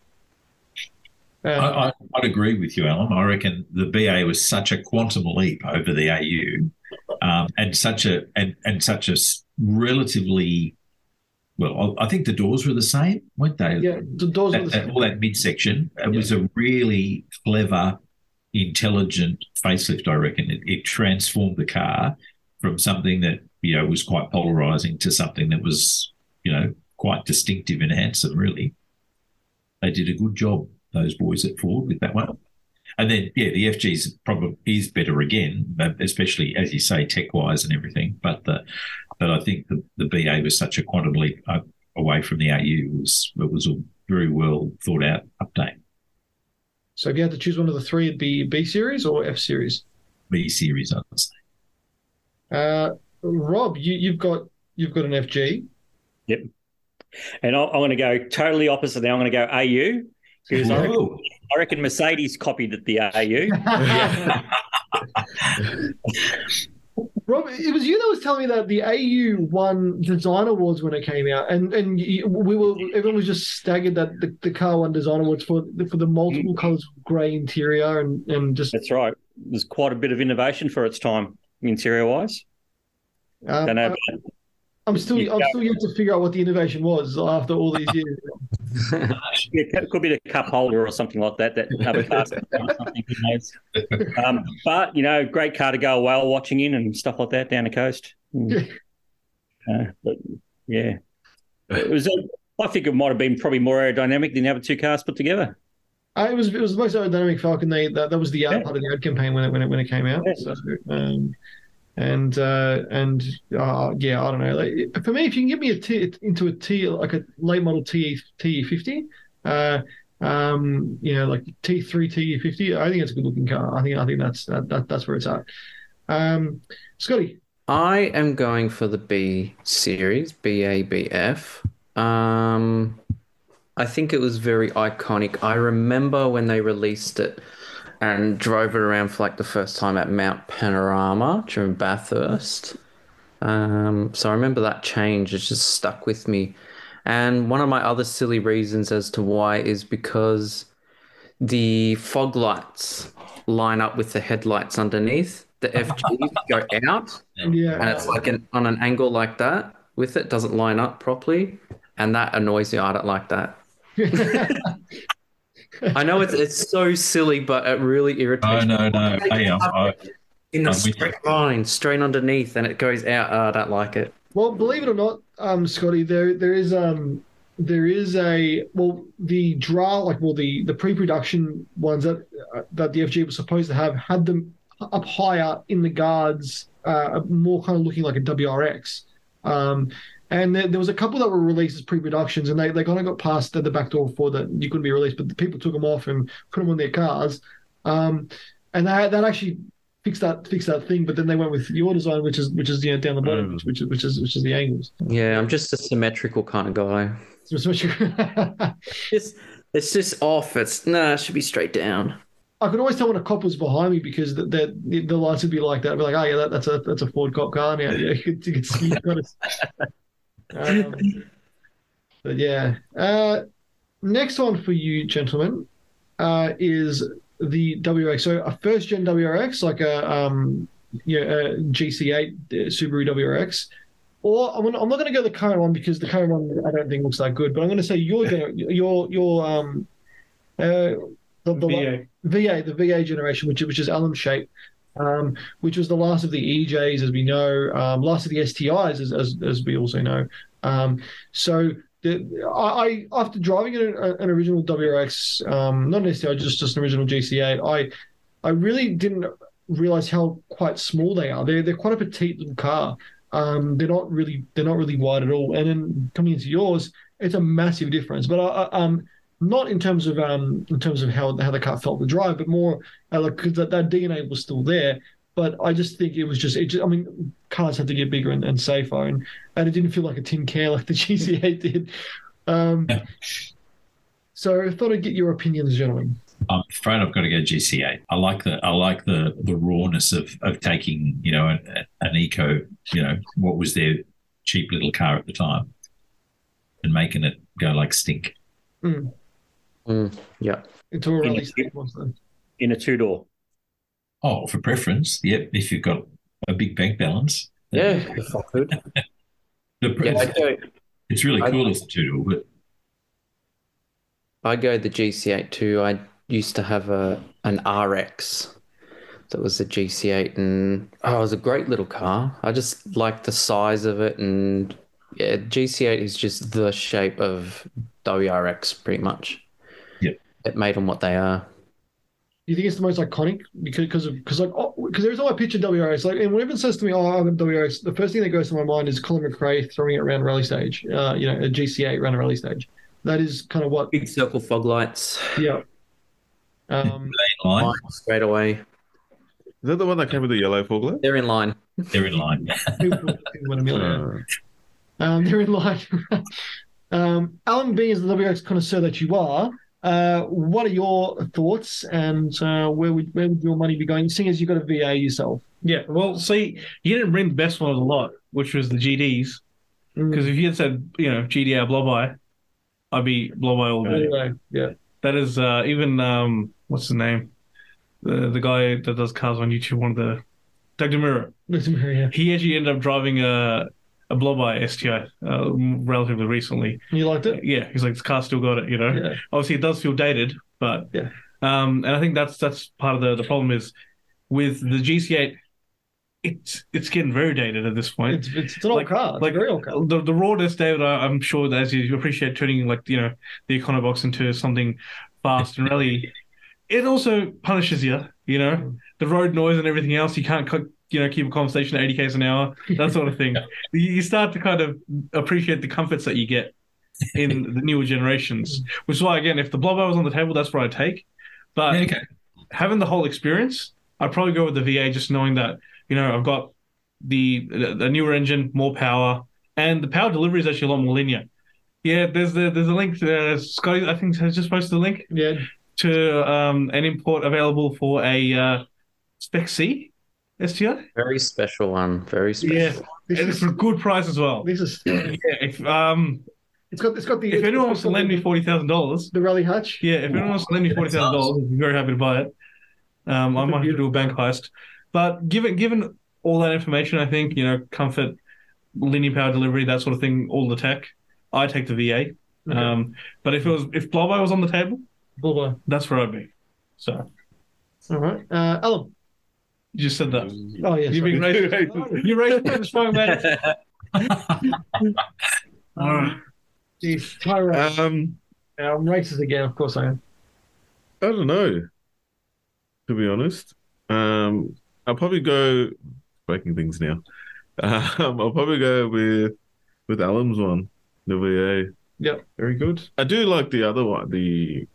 I'd agree with you, Alan. I reckon the BA was such a quantum leap over the AU, and such a relatively. Well, I think the doors were the same, weren't they? Yeah, the doors were the same. All that midsection. It was a really clever, intelligent facelift, I reckon. It transformed the car from something that, you know, was quite polarising to something that was, you know, quite distinctive and handsome, really. They did a good job, those boys at Ford, with that one. And then, yeah, the FG's probably is better again, especially, as you say, tech-wise and everything. But I think the BA was such a quantum leap away from the AU. It was a very well thought out update. So if you had to choose one of the three, it'd be B series or F series? B series, I would say. Rob, you've got an FG. Yep. And I'm going to go totally opposite now. I'm going to go AU because I reckon Mercedes copied the AU. Rob, it was you that was telling me that the AU won design awards when it came out, and everyone was just staggered that the car won design awards for the multiple colours of grey interior and just. That's right. There's quite a bit of innovation for its time interior wise. Don't know. I'm still yet to figure out what the innovation was after all these years. It could be the cup holder or something like that. Other cars, but you know, great car to go whale watching in and stuff like that down the coast. But yeah, it was. I think it might have been probably more aerodynamic than the other two cars put together. It was the most aerodynamic Falcon. That was the part of the ad campaign when it came out. Yeah. So, And I don't know. Like, for me, if you can get me a late model TE50, you know, like T3 TE50, I think it's a good looking car. I think that's where it's at. Scotty, I am going for the B series, BABF. I think it was very iconic. I remember when they released it and drove it around for like the first time at Mount Panorama during Bathurst. So I remember that change. It just stuck with me. And one of my other silly reasons as to why is because the fog lights line up with the headlights underneath. The FGs go out, yeah, and it's like on an angle like that with it. Doesn't line up properly, and that annoys me. I don't like that. I know it's so silly, but it really irritates me. No. In the straight line, straight underneath, and it goes out. I don't like it. Well, believe it or not, Scotty, the pre-production ones that the FG was supposed to have had them up higher in the guards, more kind of looking like a WRX. And there was a couple that were released as pre-productions, and they kind of got past the back door before that you couldn't be released, but the people took them off and put them on their cars. And that actually fixed that thing, but then they went with your design, which is down the bottom, which is the angles. Yeah, I'm just a symmetrical kind of guy. It's just off. It should be straight down. I could always tell when a cop was behind me because the lights would be like that. I'd be like, oh yeah, that's a Ford cop car now. Yeah, you could see. But yeah. Next one for you, gentlemen, is the WRX. So a first gen WRX, like a GC8 Subaru WRX. Or I'm not going to go the current one because the current one I don't think looks that good. But I'm going to say your VA generation, which is alum shape, which was the last of the EJs, as we know, last of the STIs, as we also know. So after driving an original WRX, not an STI, just an original GC8, I really didn't realize how quite small they are. They're quite a petite little car. They're not really wide at all. And then coming into yours, it's a massive difference. But not in terms of how the car felt the drive, but more because that DNA was still there. But I just think it was just cars had to get bigger and safer, and it didn't feel like a tin can like the GC8 did. So I thought I'd get your opinions, gentlemen. I'm afraid I've got to go GC8. I like the rawness of taking an eco, what was their cheap little car at the time, and making it go like stink. Mm. Yeah, in a two-door. Oh, for preference, yep. Yeah, if you've got a big bank balance, yeah, if I could. It's really cool as a two-door. But I go the GC8 too. I used to have an RX that was a GC8, and it was a great little car. I just like the size of it, and yeah, GC8 is just the shape of WRX pretty much. It made them what they are. You think it's the most iconic because every time I picture WRX, and when everyone says to me, "Oh, I'm WRX," the first thing that goes to my mind is Colin McRae throwing it around a rally stage. A GC8 around a rally stage. That is kind of what big circle fog lights. Yeah. Line straight away. Is that the one that came with the yellow fog light? They're in line. They're in line. Alan, being as the WRX connoisseur that you are, what are your thoughts, and where would your money be going, seeing as you've got a VA yourself? Yeah, well, see, you didn't bring the best one of the lot, which was the GDs, because if you had said, GDR blow-by, I'd be blow-by all day. Anyway, yeah. That is even, what's his name? The guy that does cars on YouTube, Doug DeMuro. Yeah. He actually ended up driving a blow-by STI relatively recently. You liked it? Yeah. He's like, this car's still got it, Yeah. Obviously, it does feel dated, but... Yeah. And I think that's part of the problem is with the GC8, it's getting very dated at this point. It's an old car. It's a very old car. The rawness, David, I'm sure that as you appreciate turning, the Econobox into something fast and rally, it also punishes you. Mm. The road noise and everything else, you can't... keep a conversation at 80 k's an hour, that sort of thing. You start to kind of appreciate the comforts that you get in the newer generations, which is why, again, if the blob was on the table, that's what I take. But having the whole experience, I'd probably go with the VA, just knowing that, I've got the newer engine, more power, and the power delivery is actually a lot more linear. Yeah, there's a link. Scotty, I think, has just posted a link to an import available for a Spec C STI. Very special one. Very special. Yeah, it's for a good price as well. This is If anyone wants to lend me $40,000, the Rally Hutch. Yeah, if anyone wants to lend me $40,000, I'd be very happy to buy it. I might have to do a bank heist, but given all that information, I think comfort, linear power delivery, that sort of thing, all the tech, I take the VA. Okay. But if Blobo was on the table, that's where I'd be. So, all right, Alan, you just said that. Oh yeah, you've been racist. You're racist, man. All right. Jeez, Tyrone. I'm racist again. Of course I am. I don't know, to be honest. I'll probably go breaking things now. I'll probably go with Alam's one, the VA. Yep, very good. I do like the other one. I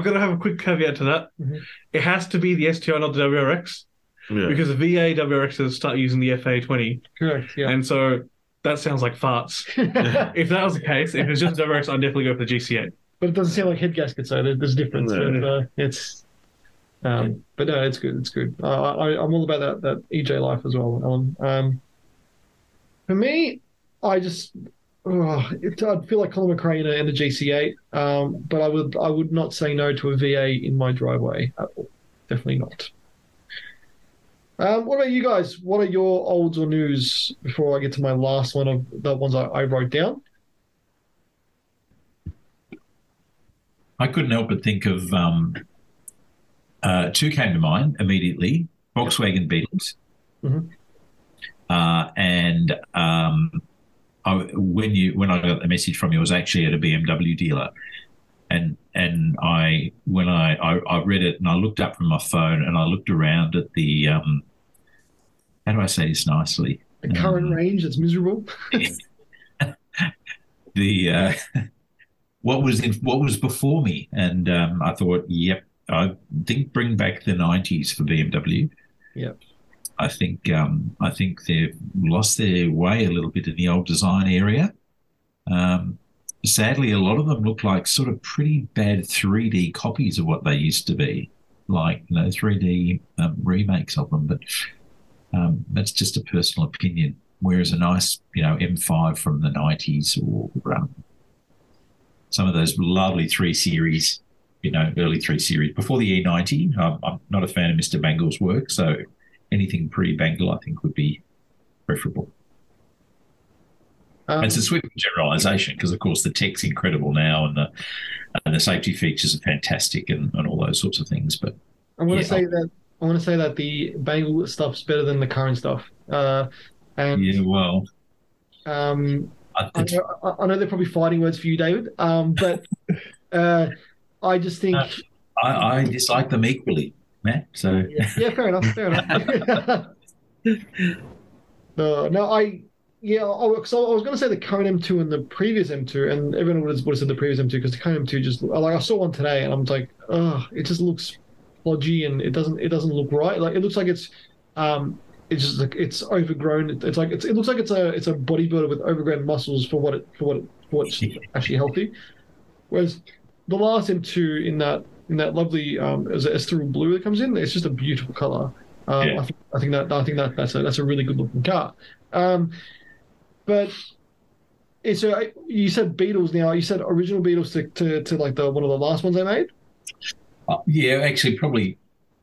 got to have a quick caveat to that. Mm-hmm. It has to be the STI, not the WRX, because the VA WRXs start using the FA20. Correct. Yeah, and so. That sounds like farts. If that was the case, if it's just WRX, I'd definitely go for the GC8. But it doesn't sound like head gaskets, so there's a difference. No. But, but no, it's good. It's good. I'm all about that EJ life as well, Alan. For me, I'd feel like Colin McRae in a GC8, but I would not say no to a VA in my driveway at all. Definitely not. What about you guys? What are your olds or news before I get to my last one of the ones I wrote down? I couldn't help but think of two came to mind immediately, Volkswagen Beetles. Mm-hmm. And when I got the message from you, I was actually at a BMW dealer. And when I read it and I looked up from my phone and I looked around at the – how do I say this nicely? The current range that's miserable. What was before me, and I thought, yep, I think bring back the 90s for BMW. Yep. I think they've lost their way a little bit in the old design area. Sadly, a lot of them look like sort of pretty bad 3D copies of what they used to be, like 3D remakes of them. But that's just a personal opinion. Whereas a nice, M5 from the 90s or some of those lovely 3 Series, early 3 Series. Before the E90, I'm not a fan of Mr. Bangle's work, so anything pre-Bangle I think would be preferable. It's a swift generalisation because, of course, the tech's incredible now and the safety features are fantastic and all those sorts of things. But I want to say that the Bangle stuff's better than the current stuff. I know they're probably fighting words for you, David. But I just think I dislike them equally, Matt. So yeah, fair enough. So I was going to say the current M2 and the previous M2, and everyone would have said the previous M2 because the current M2 just I saw one today, and I'm like, it just looks podgy and it doesn't look right. Like it looks like it's overgrown. It's like it looks like it's a bodybuilder with overgrown muscles for what's actually healthy. Whereas the last M2 in that lovely is it ethereal blue that comes in, it's just a beautiful color. I think that's a really good looking car. But so you said Beetles now. You said original Beetles to like the one of the last ones they made. Actually, probably.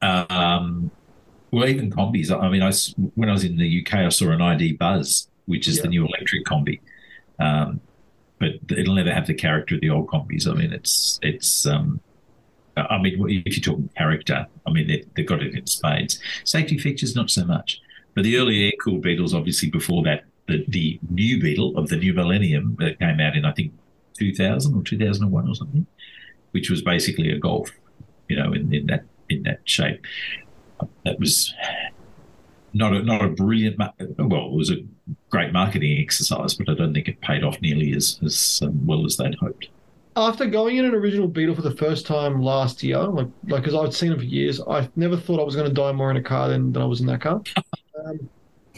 Even combis. I mean, when I was in the UK, I saw an ID Buzz, which is the new electric combi. But it'll never have the character of the old combis. I mean, if you're talking character, I mean they've got it in spades. Safety features, not so much. But the early air-cooled Beetles, obviously before that, the new Beetle of the new millennium that came out in, I think, 2000 or 2001 or something, which was basically a Golf, in that shape. That was not a brilliant, well, it was a great marketing exercise, but I don't think it paid off nearly as well as they'd hoped. After going in an original Beetle for the first time last year, like because I'd seen it for years, I never thought I was going to die more in a car than I was in that car.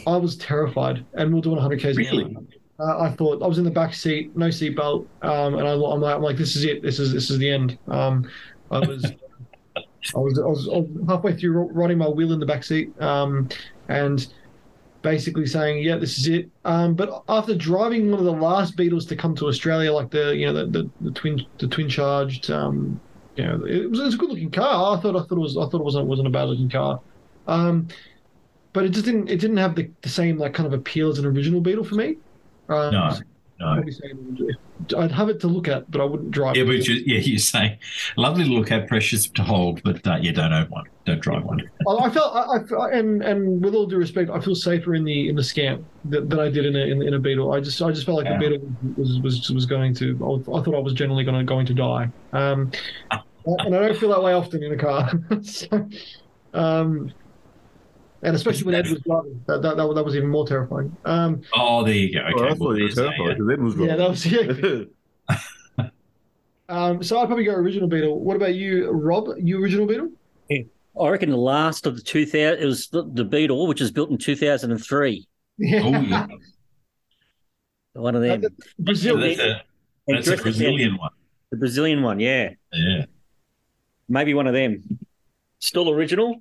I was terrified, and we'll do 100 k's. Really? I thought I was in the back seat, no seatbelt, and I'm like, this is it. This is the end. I was halfway through riding my wheel in the back seat, and basically saying, yeah, this is it. But after driving one of the last Beetles to come to Australia, like the twin charged, it was a good looking car. I thought it wasn't a bad looking car. But it didn't have the same like kind of appeal as an original Beetle for me. No. I'd have it to look at, but I wouldn't drive it. Yeah, but you're saying lovely to look at, precious to hold, but you don't own one. Don't drive one. I felt, and with all due respect, I feel safer in the Scamp than I did in a Beetle. I just felt like the Beetle was going to. I thought I was generally going to die. And I don't feel that way often in a car. And especially when Ed was driving, that was even more terrifying. There you go. Okay. Well, I thought you were terrified because Ed was driving. Yeah, that was it. So I'd probably go original Beetle. What about you, Rob? You original Beetle? Yeah. I reckon the last of the 2000. It was the Beetle, which was built in 2003. Yeah. Oh yeah. One of them. Brazilian. That's a Brazilian one. The Brazilian one, yeah. Yeah. Maybe one of them. Still original.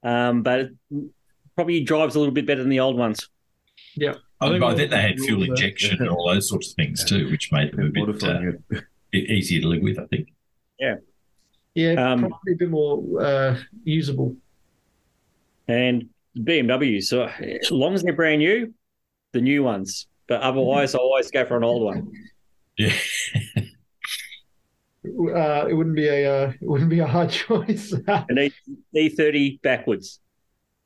But it probably drives a little bit better than the old ones. Yeah. I think they had fuel injection and all those sorts of things too, which made them a bit easier to live with, I think. Yeah. Yeah, probably a bit more usable. And BMW, so as long as they're brand new, the new ones. But otherwise, I always go for an old one. Yeah. It wouldn't be a hard choice. An E30 backwards.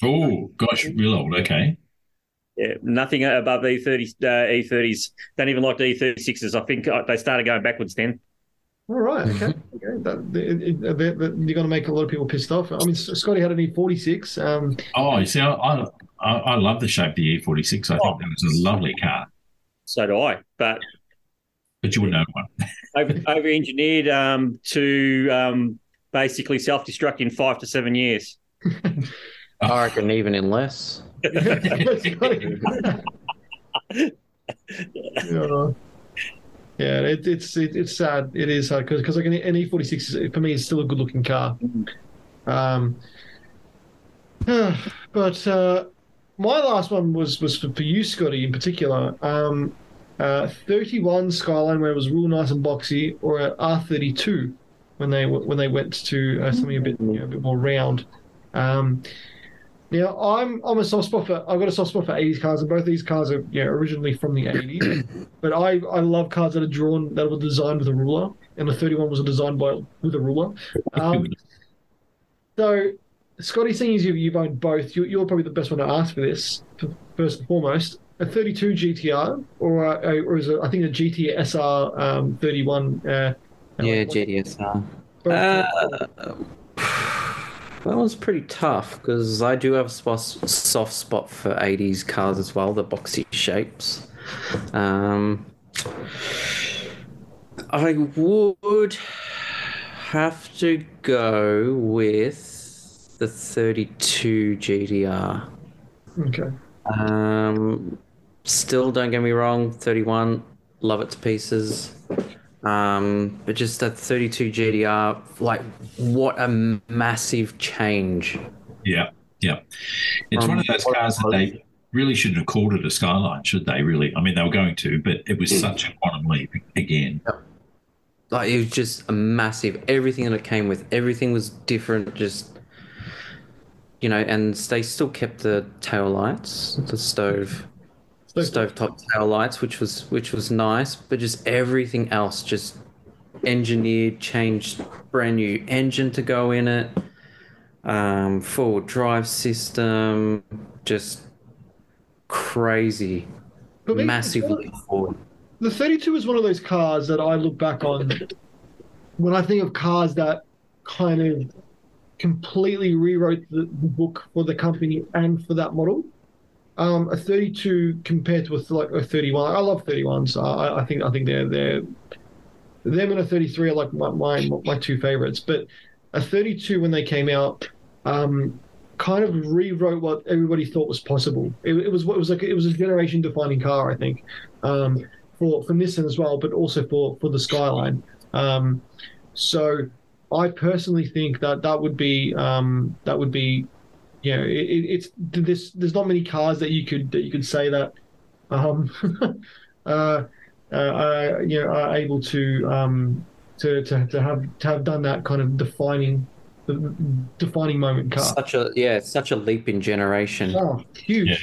Oh gosh, real old. Okay. Yeah, nothing above E30. E30s don't even like the E36s. I think they started going backwards then. All right. Okay. You're going to make a lot of people pissed off. I mean, Scotty had an E46. You see, I love the shape of the E46. I think that was a lovely car. So do I, but you wouldn't own one. Over-engineered to basically self-destruct in 5 to 7 years. I reckon even in less. It's sad. It is sad because like an E46 for me is still a good-looking car. But my last one was for you, Scotty, in particular. 31 Skyline when it was real nice and boxy, or an R32 when they went to something a bit more round. Now I'm a soft spot for I've got a soft spot for 80s cars, and both these cars are originally from the 80s. But I love cars that were designed with a ruler, and the 31 was designed with a ruler. So Scotty, seeing as you've owned both, you're probably the best one to ask for this first and foremost. A 32 GTR or I think a GT SR 31. GT SR. That one's pretty tough because I do have a soft spot for 80s cars as well, the boxy shapes. I would have to go with the 32 GTR. Okay. Still, don't get me wrong, 31, love it to pieces. But just that 32 GTR, like, what a massive change. Yeah. It's one of those cars that they really shouldn't have called it a Skyline, should they, really? I mean, they were going to, but it was such a quantum leap again. Yeah. Like, it was just a massive, everything that it came with, everything was different, just... You know, and they still kept the tail lights, the stovetop tail lights, which was nice, but just everything else just engineered, changed, brand new engine to go in it, forward drive system, just crazy, massively forward. The 32 is one of those cars that I look back on when I think of cars that kind of completely rewrote the book for the company and for that model. A 32 compared to a 31. I love 31s. I think they're them and a 33 are like my two favorites. But a 32 when they came out, kind of rewrote what everybody thought was possible. It was a generation defining car, I think. for Nissan as well, but also for the Skyline. So I personally think that that would be, you know, it's there's not many cars that you could say that you know, are able to have done that kind of defining moment car. Such a leap in generation. Oh, huge. Yeah.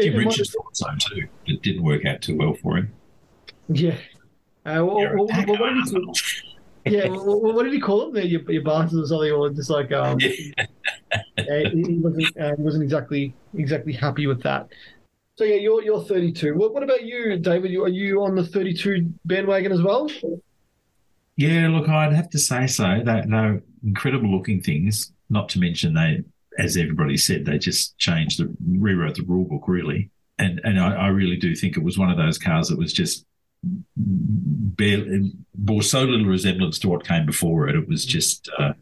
Jim Richards thought so too. It didn't work out too well for him. Yeah. What did he call it there? Your bastards or something, or just like he wasn't exactly happy with that. So yeah, you're 32. What about you, David? Are you on the 32 bandwagon as well? Yeah, look, I'd have to say so. They're incredible looking things. Not to mention they, as everybody said, they just rewrote the rule book really. And I really do think it was one of those cars that was just barely, bore so little resemblance to what came before it. It was just a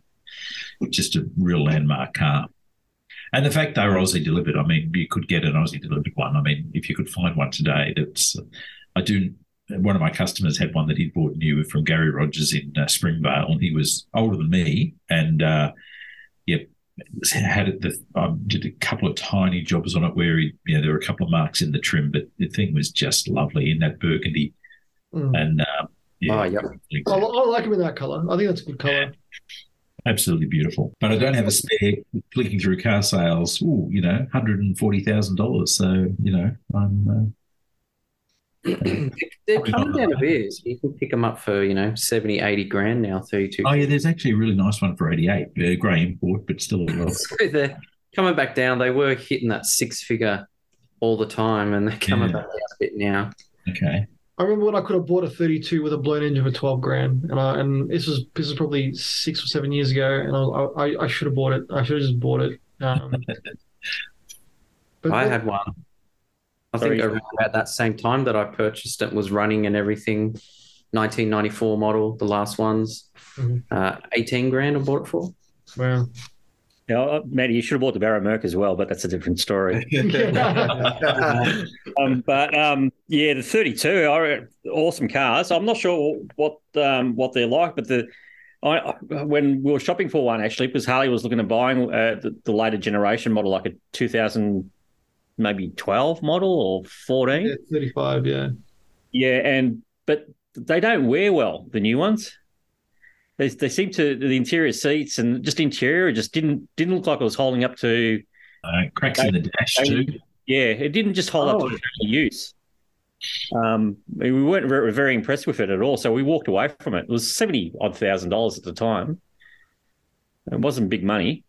real landmark car. And the fact they were Aussie delivered, I mean, you could get an Aussie delivered one. I mean, if you could find one today, one of my customers had one that he bought new from Gary Rogers in Springvale, and he was older than me, and had it. I did a couple of tiny jobs on it where there were a couple of marks in the trim, but the thing was just lovely in that burgundy. Mm. And I like him in that colour. I think that's a good colour. Yeah. Absolutely beautiful. But I don't have a spare. Clicking through car sales, $140,000. So I'm. They're coming down a bit. You can pick them up for, 70, 80 grand now, 32. Oh, yeah, there's actually a really nice one for 88, grey import, but still a lot. So they're coming back down. They were hitting that six-figure all the time, and they're coming back down a bit now. Okay. I remember when I could have bought a 32 with a blown engine for 12 grand, and this was probably 6 or 7 years ago, and I should have bought it. I should have just bought it. But I had one. I think around about that same time that I purchased it, was running and everything, 1994 model, the last ones, 18 grand I bought it for. Wow. Yeah, Matty, you should have bought the Barra Merc as well, but that's a different story. The 32 are awesome cars. I'm not sure what they're like, but when we were shopping for one, actually, because Harley was looking at buying the later generation model, like a 2000 maybe 12 model or 14. Yeah, 35, yeah. Yeah, but they don't wear well, the new ones. They seem to, the interior seats and just interior, it just didn't look like it was holding up to... cracks in the dash too. Yeah, it didn't just hold up to use. We weren't very impressed with it at all, so we walked away from it. It was $70,000 at the time. It wasn't big money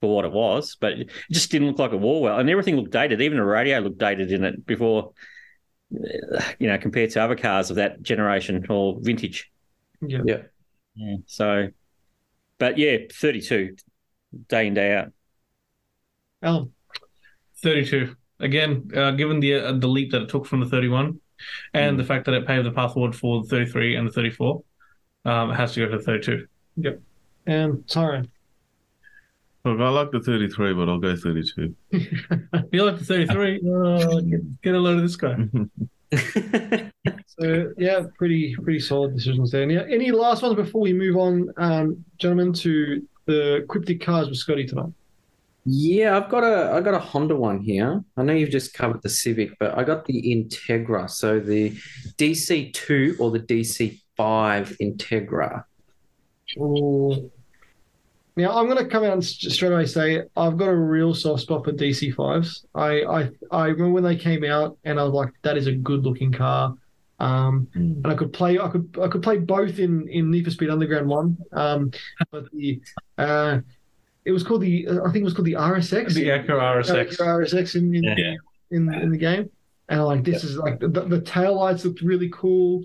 for what it was, but it just didn't look like it wore well, and everything looked dated. Even the radio looked dated in it before, compared to other cars of that generation or vintage. Yeah. So, but yeah, 32, day in, day out. Alan, 32 again. Given the leap that it took from the 31, and the fact that it paved the path forward for the 33 and the 34, it has to go to the 32. Yep. And Tyrone. Look, I like the 33, but I'll go 32. You like the 33? Get a load of this guy. So, yeah, pretty solid decisions there. Now, any last ones before we move on, gentlemen, to the cryptic cars with Scotty tonight? Yeah, I got a Honda one here. I know you've just covered the Civic, but I got the Integra. So the DC2 or the DC5 Integra. Oh. Now, I'm going to come out and straight away say I've got a real soft spot for DC5s. I remember when they came out and I was like, that is a good-looking car. And I could play both in Need for Speed Underground 1. But the it was called the RSX. The Acura RSX. In the game. And I'm like, this is like the taillights looked really cool.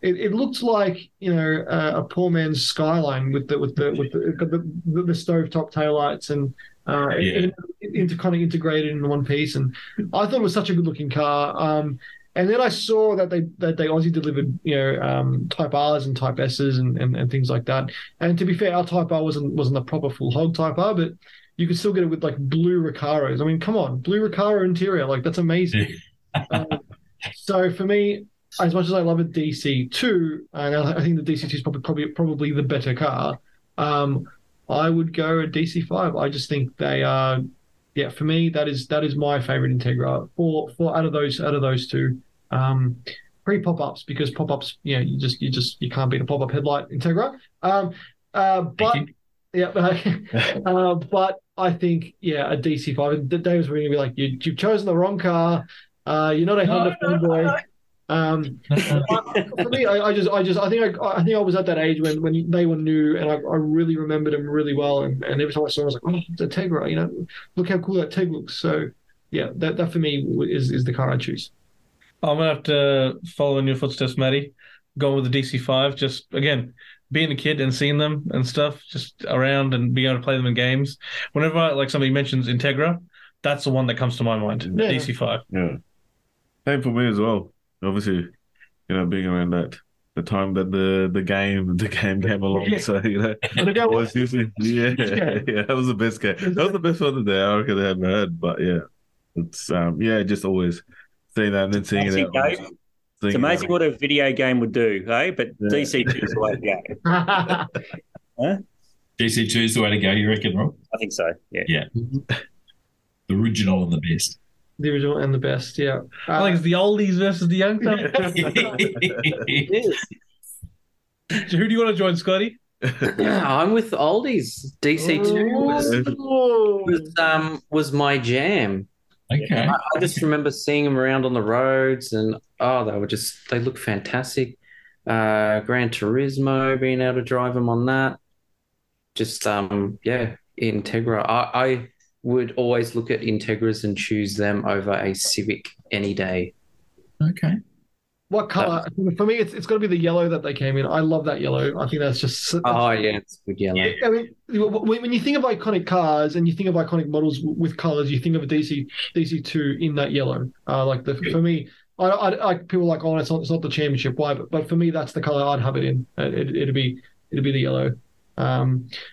It looked like a poor man's Skyline with the stovetop taillights and kind of integrated in one piece, and I thought it was such a good looking car. And then I saw that they Aussie delivered Type R's and Type S's and things like that. And to be fair, our Type R wasn't the proper full hog Type R, but you could still get it with like blue Recaros. I mean, come on, blue Recaro interior, like that's amazing. So for me, as much as I love a DC2, and I think the DC2 is probably the better car, I would go a DC5. I just think they are, yeah, for me, that is my favorite Integra for out of those two. Pre pop-ups, because pop-ups, you know, you can't beat a pop-up headlight Integra. But I think, yeah, a DC5. Dave's really gonna be like, you've chosen the wrong car. You're not a Honda fanboy. No. For me, I think I was at that age when they were new, and I really remembered them really well. And every time I saw them, I was like, oh, it's a Tegra, you know, look how cool that Teg looks. So yeah, that for me is the car I choose. I'm gonna have to follow in your footsteps, Matty. Going with the DC5. Just again, being a kid and seeing them and stuff, just around and being able to play them in games. Whenever like somebody mentions Integra, that's the one that comes to my mind. Yeah. DC5. Yeah, same for me as well. Obviously, you know, being around that, the time that the game came along. Yeah. So, you know, that was the best game. That was the best one today I reckon I haven't heard. But yeah, it's just always seeing that and then seeing it. It's amazing what a video game would do, hey? But yeah. DC2 is the way to go. Huh? DC2 is the way to go, you reckon, Rob? I think so, yeah. Yeah. The original and the best. The original and the best, yeah. I think it's the oldies versus the young time. It is. So who do you want to join, Scotty? Yeah, I'm with oldies. DC2 was my jam. Okay. I just remember seeing them around on the roads, and they look fantastic. Gran Turismo, being able to drive them on that. Just Integra. I would always look at Integras and choose them over a Civic any day. Okay. What colour? For me, it's got to be the yellow that they came in. I love that yellow. I think that's just... it's good yellow. Yeah. I mean, when you think of iconic cars and you think of iconic models with colours, you think of a DC2 in that yellow. For me, I people are like, oh, it's not the championship. Why? But for me, that's the colour I'd have it in. It'd be the yellow.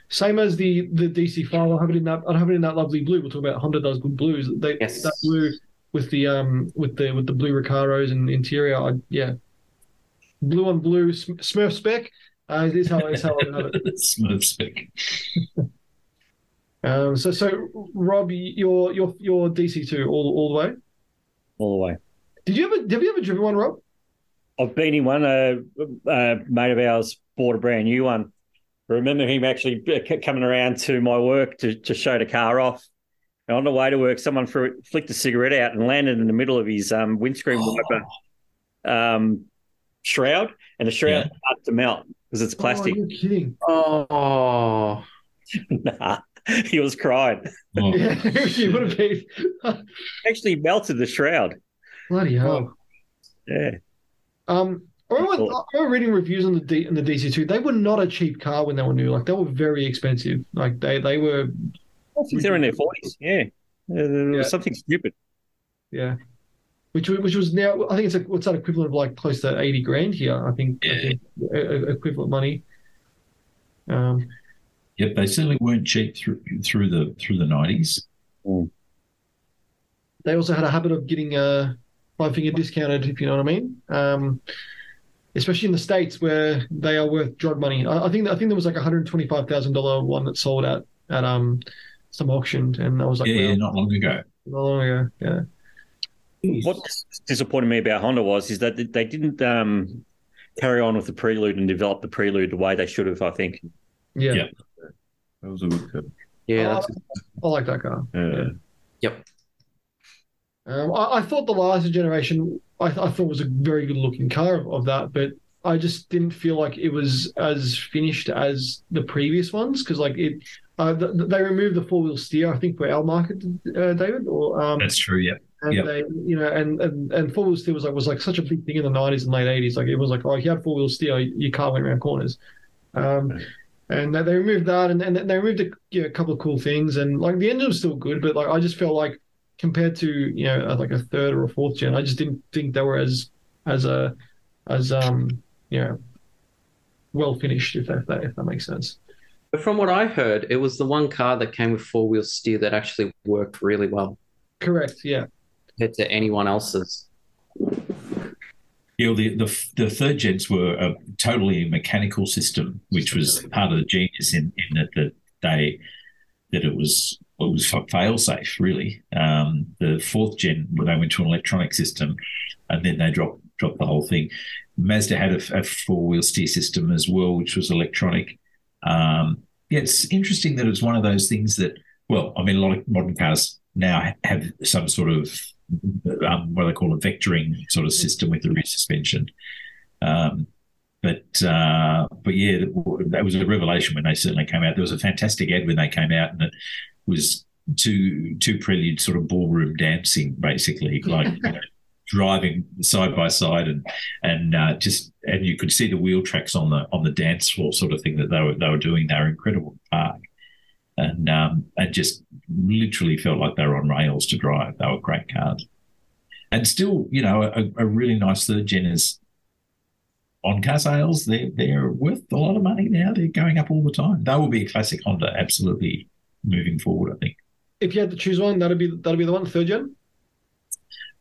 Same as the DC5. I'd have it in that lovely blue. We'll talk about Honda does good blues. That blue. With the blue Recaros and interior, blue on blue Smurf spec is how I know it. Smurf spec. So Rob, your DC2 all the way. Have you ever driven one, Rob? I've been in one. A mate of ours bought a brand new one. I remember him actually coming around to my work to show the car off. And on the way to work, someone flicked a cigarette out and landed in the middle of his windscreen wiper shroud, and the shroud started to melt because it's plastic. Oh, you're kidding. Oh. Nah, he was crying. Oh. Yeah, he would have been. Actually melted the shroud. Bloody hell. Yeah. I remember reading reviews on the DC2. They were not a cheap car when they were new. Like, they were very expensive. Like, they were... I think they're in their 40s, yeah. There was something stupid. Yeah. Which was now, I think it's what's that equivalent of like close to 80 grand here, I think. Yeah. I think equivalent money. Yep, they certainly weren't cheap through the 90s. Mm. They also had a habit of getting five-finger discounted, if you know what I mean. Especially in the States where they are worth drug money. I think there was like a $125,000 one that sold out at some auction, and I was like, well, not long ago, yeah. Jeez. What disappointed me about Honda is that they didn't carry on with the Prelude and develop the Prelude the way they should have, I think. Yeah. Yeah. That was a good cut. Yeah. I like that car. Yeah. Yep. I thought the last generation, I thought was a very good looking car of that, but I just didn't feel like it was as finished as the previous ones, because like it... they removed the four-wheel steer, I think, for our market, David. Or that's true, yeah. And yep. They, you know, and four-wheel steer was like such a big thing in the 90s and late 80s. Like it was like, oh, if you had four-wheel steer, your car went around corners. And they removed that, and they removed a couple of cool things. And like the engine was still good, but like I just felt like compared to, you know, like a third or a fourth gen, I just didn't think they were as well finished, if that makes sense. But from what I heard, it was the one car that came with four-wheel steer that actually worked really well. Correct, yeah. Compared to anyone else's. you know, the third gens were a totally mechanical system, which was part of the genius in that they that it was fail safe really. The fourth gen, they went to an electronic system, and then they dropped the whole thing. Mazda had a four-wheel steer system as well, which was electronic. Yeah, it's interesting that it's one of those things that, well, I mean, a lot of modern cars now have some sort of, what do they call it, vectoring sort of system with the rear suspension. But yeah, that was a revelation when they certainly came out. There was a fantastic ad when they came out, and it was two Prelude sort of ballroom dancing, basically, like, you know, driving side by side, and you could see the wheel tracks on the dance floor, sort of thing that they were doing. They were incredible in the park, and just literally felt like they were on rails to drive. They were great cars, and still, you know, a really nice third gen is on car sales. They're worth a lot of money now. They're going up all the time. They will be a classic Honda, absolutely, moving forward, I think. If you had to choose one, that'd be the one, third gen.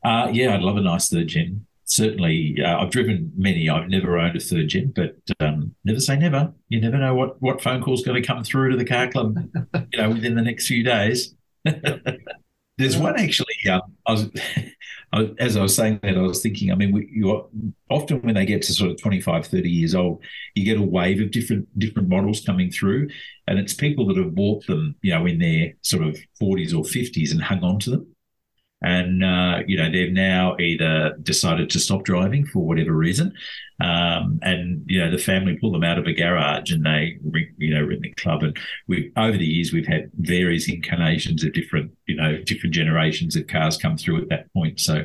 Yeah, I'd love a nice third gen. Certainly, I've driven many. I've never owned a third gen, but never say never. You never know what phone call's going to come through to the car club, you know, within the next few days. There's one actually. As I was saying that, I was thinking, I mean, often when they get to sort of 25, 30 years old, you get a wave of different models coming through, and it's people that have bought them, you know, in their sort of 40s or 50s and hung on to them. And, you know, they've now either decided to stop driving for whatever reason, and, you know, the family pull them out of a garage and they, you know, rent the club. And over the years, we've had various incarnations of different, you know, different generations of cars come through at that point. So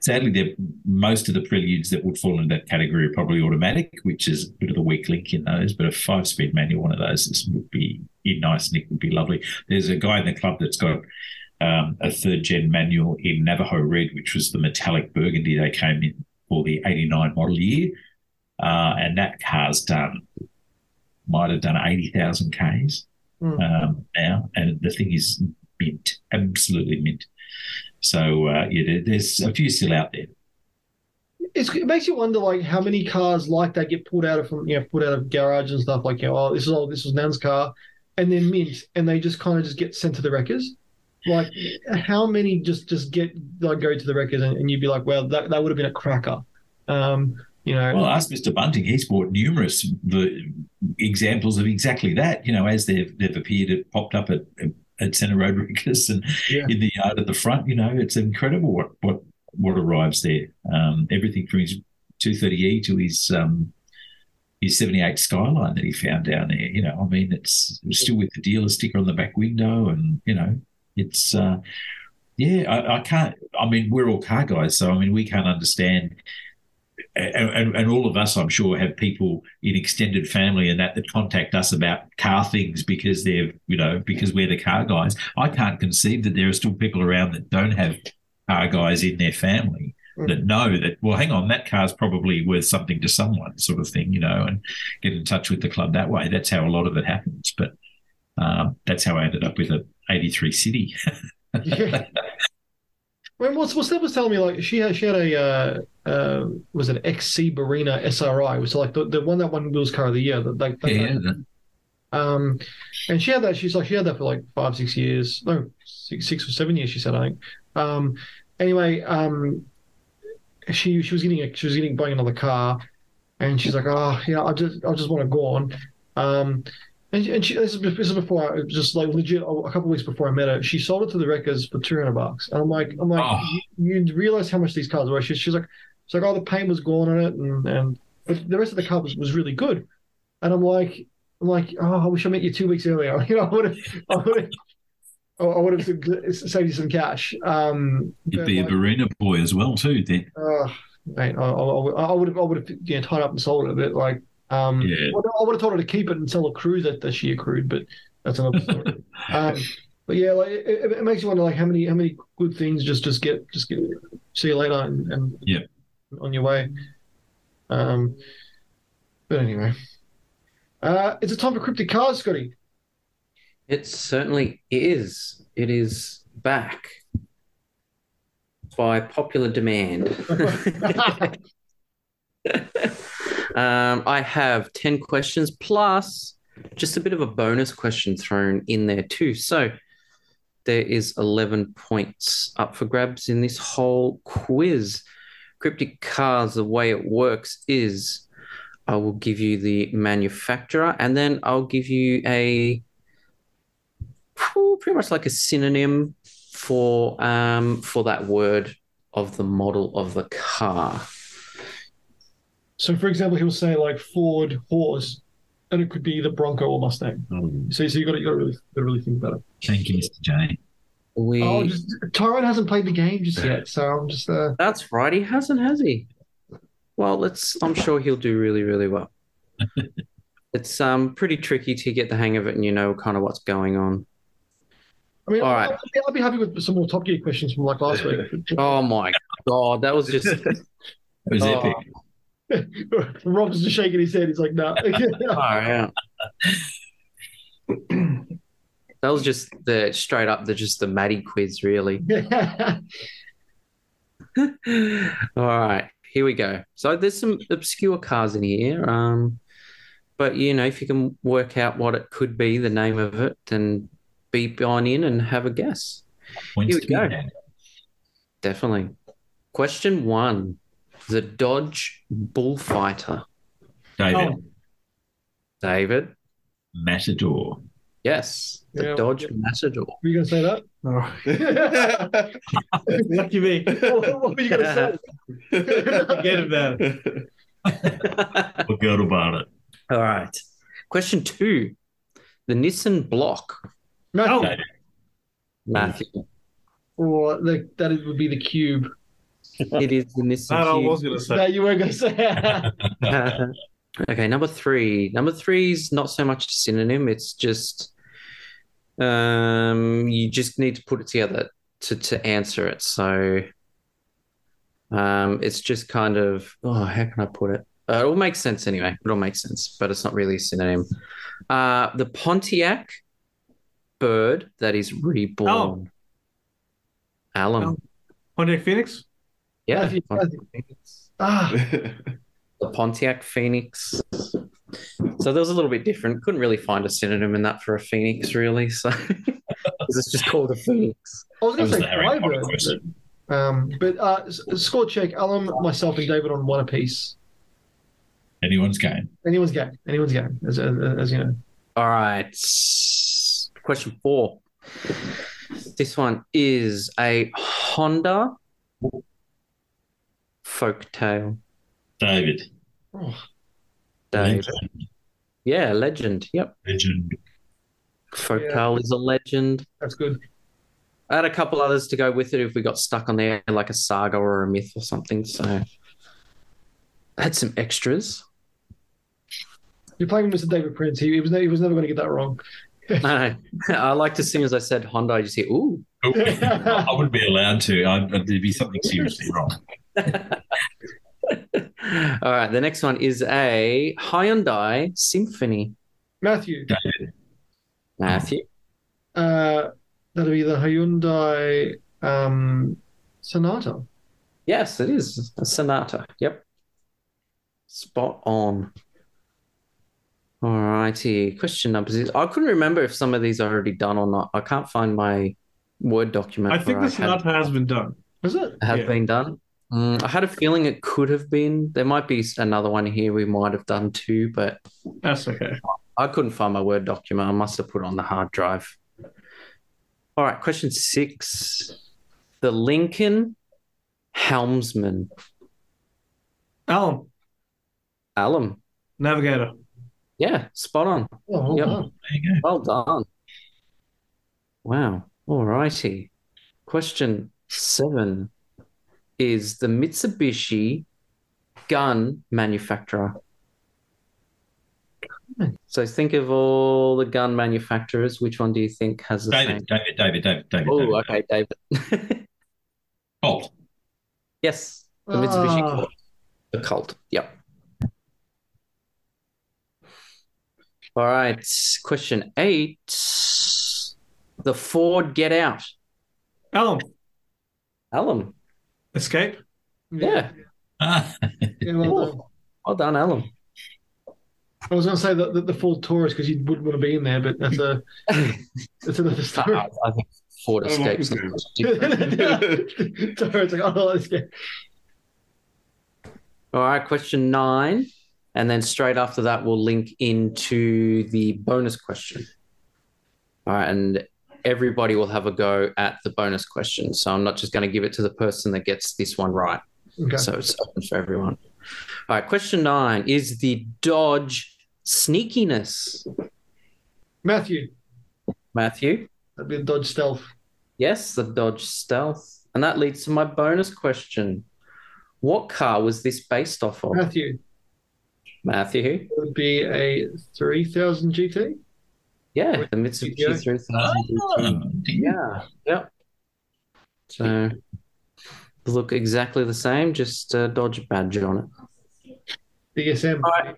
sadly, most of the Preludes that would fall into that category are probably automatic, which is a bit of the weak link in those, but a 5-speed manual one of those would be nice, and it would be lovely. There's a guy in the club that's got a third-gen manual in Navajo Red, which was the metallic burgundy they came in for the 89 model year. And that car's might have done 80,000 Ks now. And the thing is mint, absolutely mint. So, yeah, there's a few still out there. It makes you wonder, like, how many cars like that get pulled out of garage and stuff, like, you know, oh, this was Nan's car, and then mint, and they just kind of get sent to the wreckers. Like, how many just get, like, go to the wreckers, and you'd be like, well, that would have been a cracker, you know. Well, ask Mr. Bunting. He's brought numerous examples of exactly that, you know, as they've appeared, it popped up at Centre Road Wreckers and in the yard at the front. You know, it's incredible what arrives there. Everything from his 230E to his 78 Skyline that he found down there. You know, I mean, it's still with the dealer sticker on the back window, and, you know, it's, I can't, I mean, we're all car guys, so, I mean, we can't understand, and all of us, I'm sure, have people in extended family and that contact us about car things because they're, you know, because we're the car guys. I can't conceive that there are still people around that don't have car guys in their family that know that, well, hang on, that car's probably worth something to someone, sort of thing, you know, and get in touch with the club that way. That's how a lot of it happens, but that's how I ended up with a 83 City. Yeah. Well, what Steph was telling me, like, she had a was it XC Barina SRI, which, like, the one that won Will's Car of the Year. And she had that. She's like, she had that for like 5-6 years, no, 6 or 7 years. She said, I think. Anyway, she was buying another car, and she's like, oh yeah, I just want a Gorn. And she, this is before I, just like legit, a couple of weeks before I met her, she sold it to the wreckers for $200. And I'm like, oh. You realize how much these cars were? She's like, oh, the paint was gone on it, and but the rest of the car was really good. And I'm like, oh, I wish I met you 2 weeks earlier. You know, I would have saved you some cash. You'd be a Barina boy as well too, then. Mate, I would have yeah, tied up and sold it a bit, like. I would have told her to keep it and sell a crew that she accrued, but that's another story. But yeah, like, it makes you wonder, like, how many good things just get see you later and yeah, on your way. But anyway, is it time for Cryptic Cars, Scotty? It certainly is. It is back. by popular demand. I have 10 questions plus just a bit of a bonus question thrown in there too. So there is 11 points up for grabs in this whole quiz. Cryptic Cars, the way it works is I will give you the manufacturer and then I'll give you a pretty much like a synonym for that word of the model of the car. So, for example, he'll say like Ford horse, and it could be either Bronco or Mustang. So you got to really think about it. Thank you, Mr. J. Tyrone hasn't played the game just yet, so I'm just. That's right, he hasn't, has he? Well, I'm sure he'll do really, really well. It's pretty tricky to get the hang of it, and you know kind of what's going on. I mean, all right. I'll be happy with some more Top Gear questions from like last week. Oh my God, that was just. It was epic. Rob's just shaking his head. He's like, no. Nah. Oh, yeah. That was just the straight up, just the Matty quiz, really. All right, here we go. So there's some obscure cars in here, but you know, if you can work out what it could be, the name of it, then beep on in and have a guess. Here we go. Definitely. Question one. The Dodge Bullfighter. David. Oh. David. Matador. Yes, the Dodge Matador. Were you going to say that? Oh. Lucky me. What were you going to say? Forget about it. Forget about it. All right. Question two. The Nissan Block. Matthew. Matthew. Or that would be the Cube. It is the Nissan Cube. I was going to say. No, you weren't going to say that. Okay, number three. Number three is not so much a synonym. It's just you just need to put it together to answer it. So it's just kind of, how can I put it? It all makes sense anyway. It all makes sense, but it's not really a synonym. The Pontiac Bird that is reborn. Oh. Alan. Oh. Pontiac Phoenix? Yeah, the Pontiac Phoenix. So that was a little bit different. Couldn't really find a synonym in that for a phoenix, really. So it's just called a phoenix. I was going to say Flybird. But score check, Alan, myself, and David on one apiece. Anyone's game, as you know. All right. Question four. This one is a Honda Folktale. David. Oh. David. Legend. Yeah, legend. Yep. Legend. Folktale is a legend. That's good. I had a couple others to go with it if we got stuck on there, like a saga or a myth or something. So I had some extras. You're playing Mr. David Prince. He was never going to get that wrong. No. I like to, as soon as I said Honda, I just hear, ooh. I wouldn't be allowed to. There'd be something seriously wrong. All right, the next one is a Hyundai Symphony. Matthew. David. Matthew. That'll be the Hyundai Sonata. Yes, it is a Sonata. Yep. Spot on. All righty. Question number six. I couldn't remember if some of these are already done or not. I can't find my Word document. I think the Sonata has been done. Is it? Has been done. I had a feeling it could have been. There might be another one here we might have done too, but that's okay. I couldn't find my Word document. I must have put it on the hard drive. All right, question six. The Lincoln Helmsman. Alum. Alum. Navigator. Yeah, spot on. Oh, yep. There you go. Well done. Wow. All righty. Question seven. Is the Mitsubishi gun manufacturer. So think of all the gun manufacturers. Which one do you think has the same? David. Oh, okay, David. Colt. Yes, the Mitsubishi Colt. The Colt, yep. All right, question eight. The Ford Get Out. Alum. Escape? Yeah. Yeah, well done, Alan. I was going to say that the Ford Taurus, because you wouldn't want to be in there, but that's another story. I think Ford Escape's not much different. Taurus, I don't like Escape. All right, question 9. And then straight after that, we'll link into the bonus question. All right, and everybody will have a go at the bonus question. So I'm not just going to give it to the person that gets this one right. Okay. So it's open for everyone. All right, question 9 is the Dodge sneakiness. Matthew? That'd be a Dodge Stealth. Yes, the Dodge Stealth. And that leads to my bonus question. What car was this based off of? Matthew? It would be a 3000 GT. Yeah, the Mitsubishi 3000 GT. Yeah, yep. So look exactly the same, just Dodge badge on it. DSM. All right.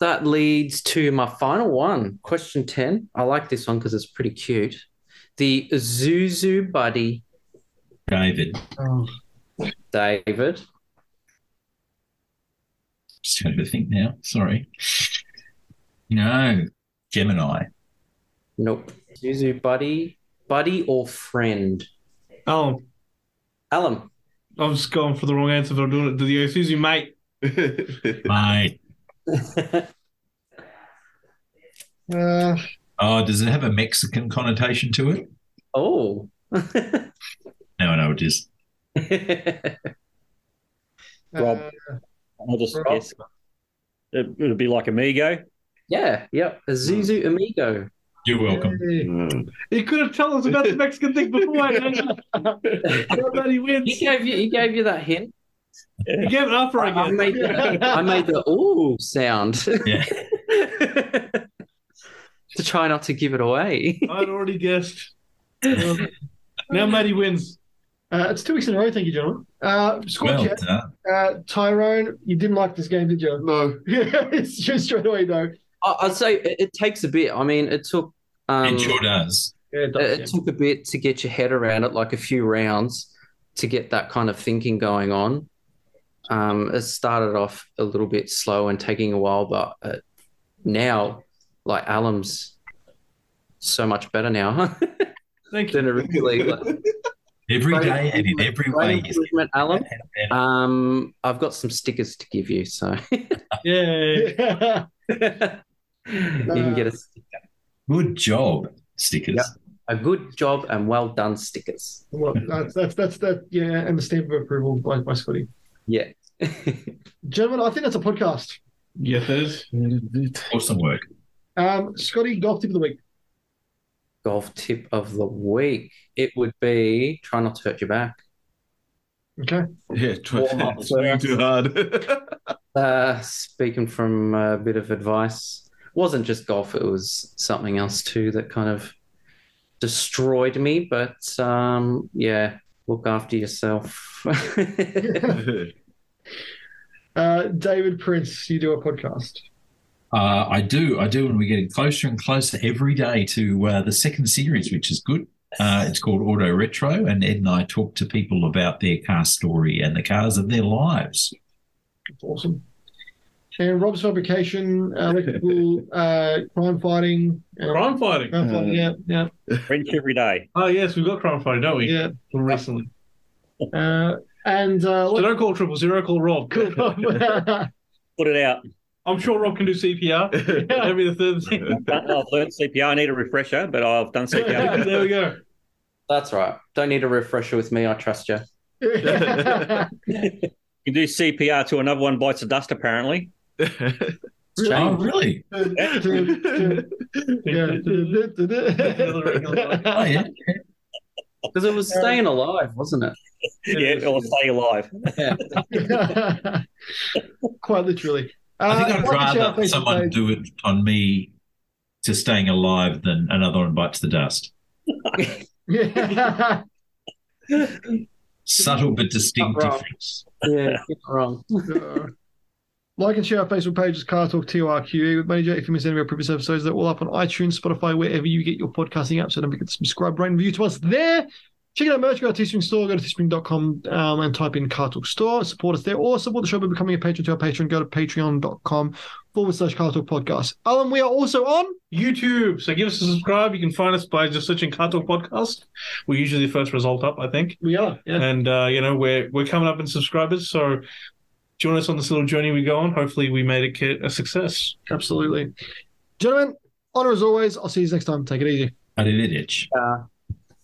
That leads to my final one, question 10. I like this one because it's pretty cute. The Zuzu Buddy. David. Just trying to think now. Sorry. No. Gemini. Nope. Zuzu Buddy or friend? Oh. Alan. I'm just going for the wrong answer, but I'm doing it to the Zuzu mate. Does it have a Mexican connotation to it? Oh. Now I know it is. Rob. I'll just guess. It would be like Amigo. Yeah, yep. A Zuzu Amigo. You're welcome. He could have told us about the Mexican thing before. He gave you that hint. Yeah. He gave it up right again. I made the ooh sound. Yeah. To try not to give it away. I'd already guessed. Now Matty wins. It's 2 weeks in a row. Thank you, gentlemen. Squad chat. Tyrone, you didn't like this game, did you? No. It's just straight away, though. I'd say it takes a bit. I mean, it took. It sure does. It took a bit to get your head around it, like a few rounds to get that kind of thinking going on. It started off a little bit slow and taking a while, but now, like, Alum's so much better now. Thank you. Than originally. Like, every day and in every way. Alum, I've got some stickers to give you, so. Yeah. You can get a sticker. Good job, stickers. Yep. A good job and well done, stickers. Well, that's that. Yeah, and the stamp of approval by Scotty. Yeah, gentlemen, I think that's a podcast. Yeah, that is. Awesome work. Scotty, golf tip of the week. Golf tip of the week. It would be try not to hurt your back. Okay. Yeah, trying too hard. Speaking from a bit of advice, wasn't just golf, it was something else too that kind of destroyed me. But yeah, look after yourself. David Prince, you do a podcast. I do, and we're getting closer and closer every day to the second series, which is good. It's called Auto Retro, and Ed and I talk to people about their car story and the cars of their lives. That's awesome. And Rob's fabrication, crime fighting. Crime fighting, yeah. French every day. Oh, yes, we've got crime fighting, don't we? Yeah. Recently. So don't call 000, call Rob. Put it out. I'm sure Rob can do CPR. That'll be the third thing. I've learned CPR. I need a refresher, but I've done CPR. There we go. That's right. Don't need a refresher with me. I trust you. You can do CPR to another one bites the dust, apparently. Really? Oh, really? Oh, yeah. Because it was staying alive, wasn't it? Yeah, it was staying alive. Yeah. Quite literally. I think I'd rather someone do it on me to staying alive than another one bites the dust. Subtle but distinct difference. Yeah, wrong. Like and share our Facebook pages, Car Talk TRQE with Matty J. If you miss any of our previous episodes, they're all up on iTunes, Spotify, wherever you get your podcasting apps. So don't forget to subscribe, rate, and review to us there. Check out our merch. Go to Teespring store. Go to teespring.com and type in Car Talk Store. Support us there, or support the show by becoming a patron to our Patreon. Go to patreon.com/Car Talk Podcast. Alan, we are also on YouTube, so give us a subscribe. You can find us by just searching Car Talk Podcast. We're usually the first result up, I think. We are, yeah. And you know, we're coming up in subscribers, so join us on this little journey we go on. Hopefully, we made it a success. Absolutely, gentlemen. Honor as always. I'll see you next time. Take it easy. I did it.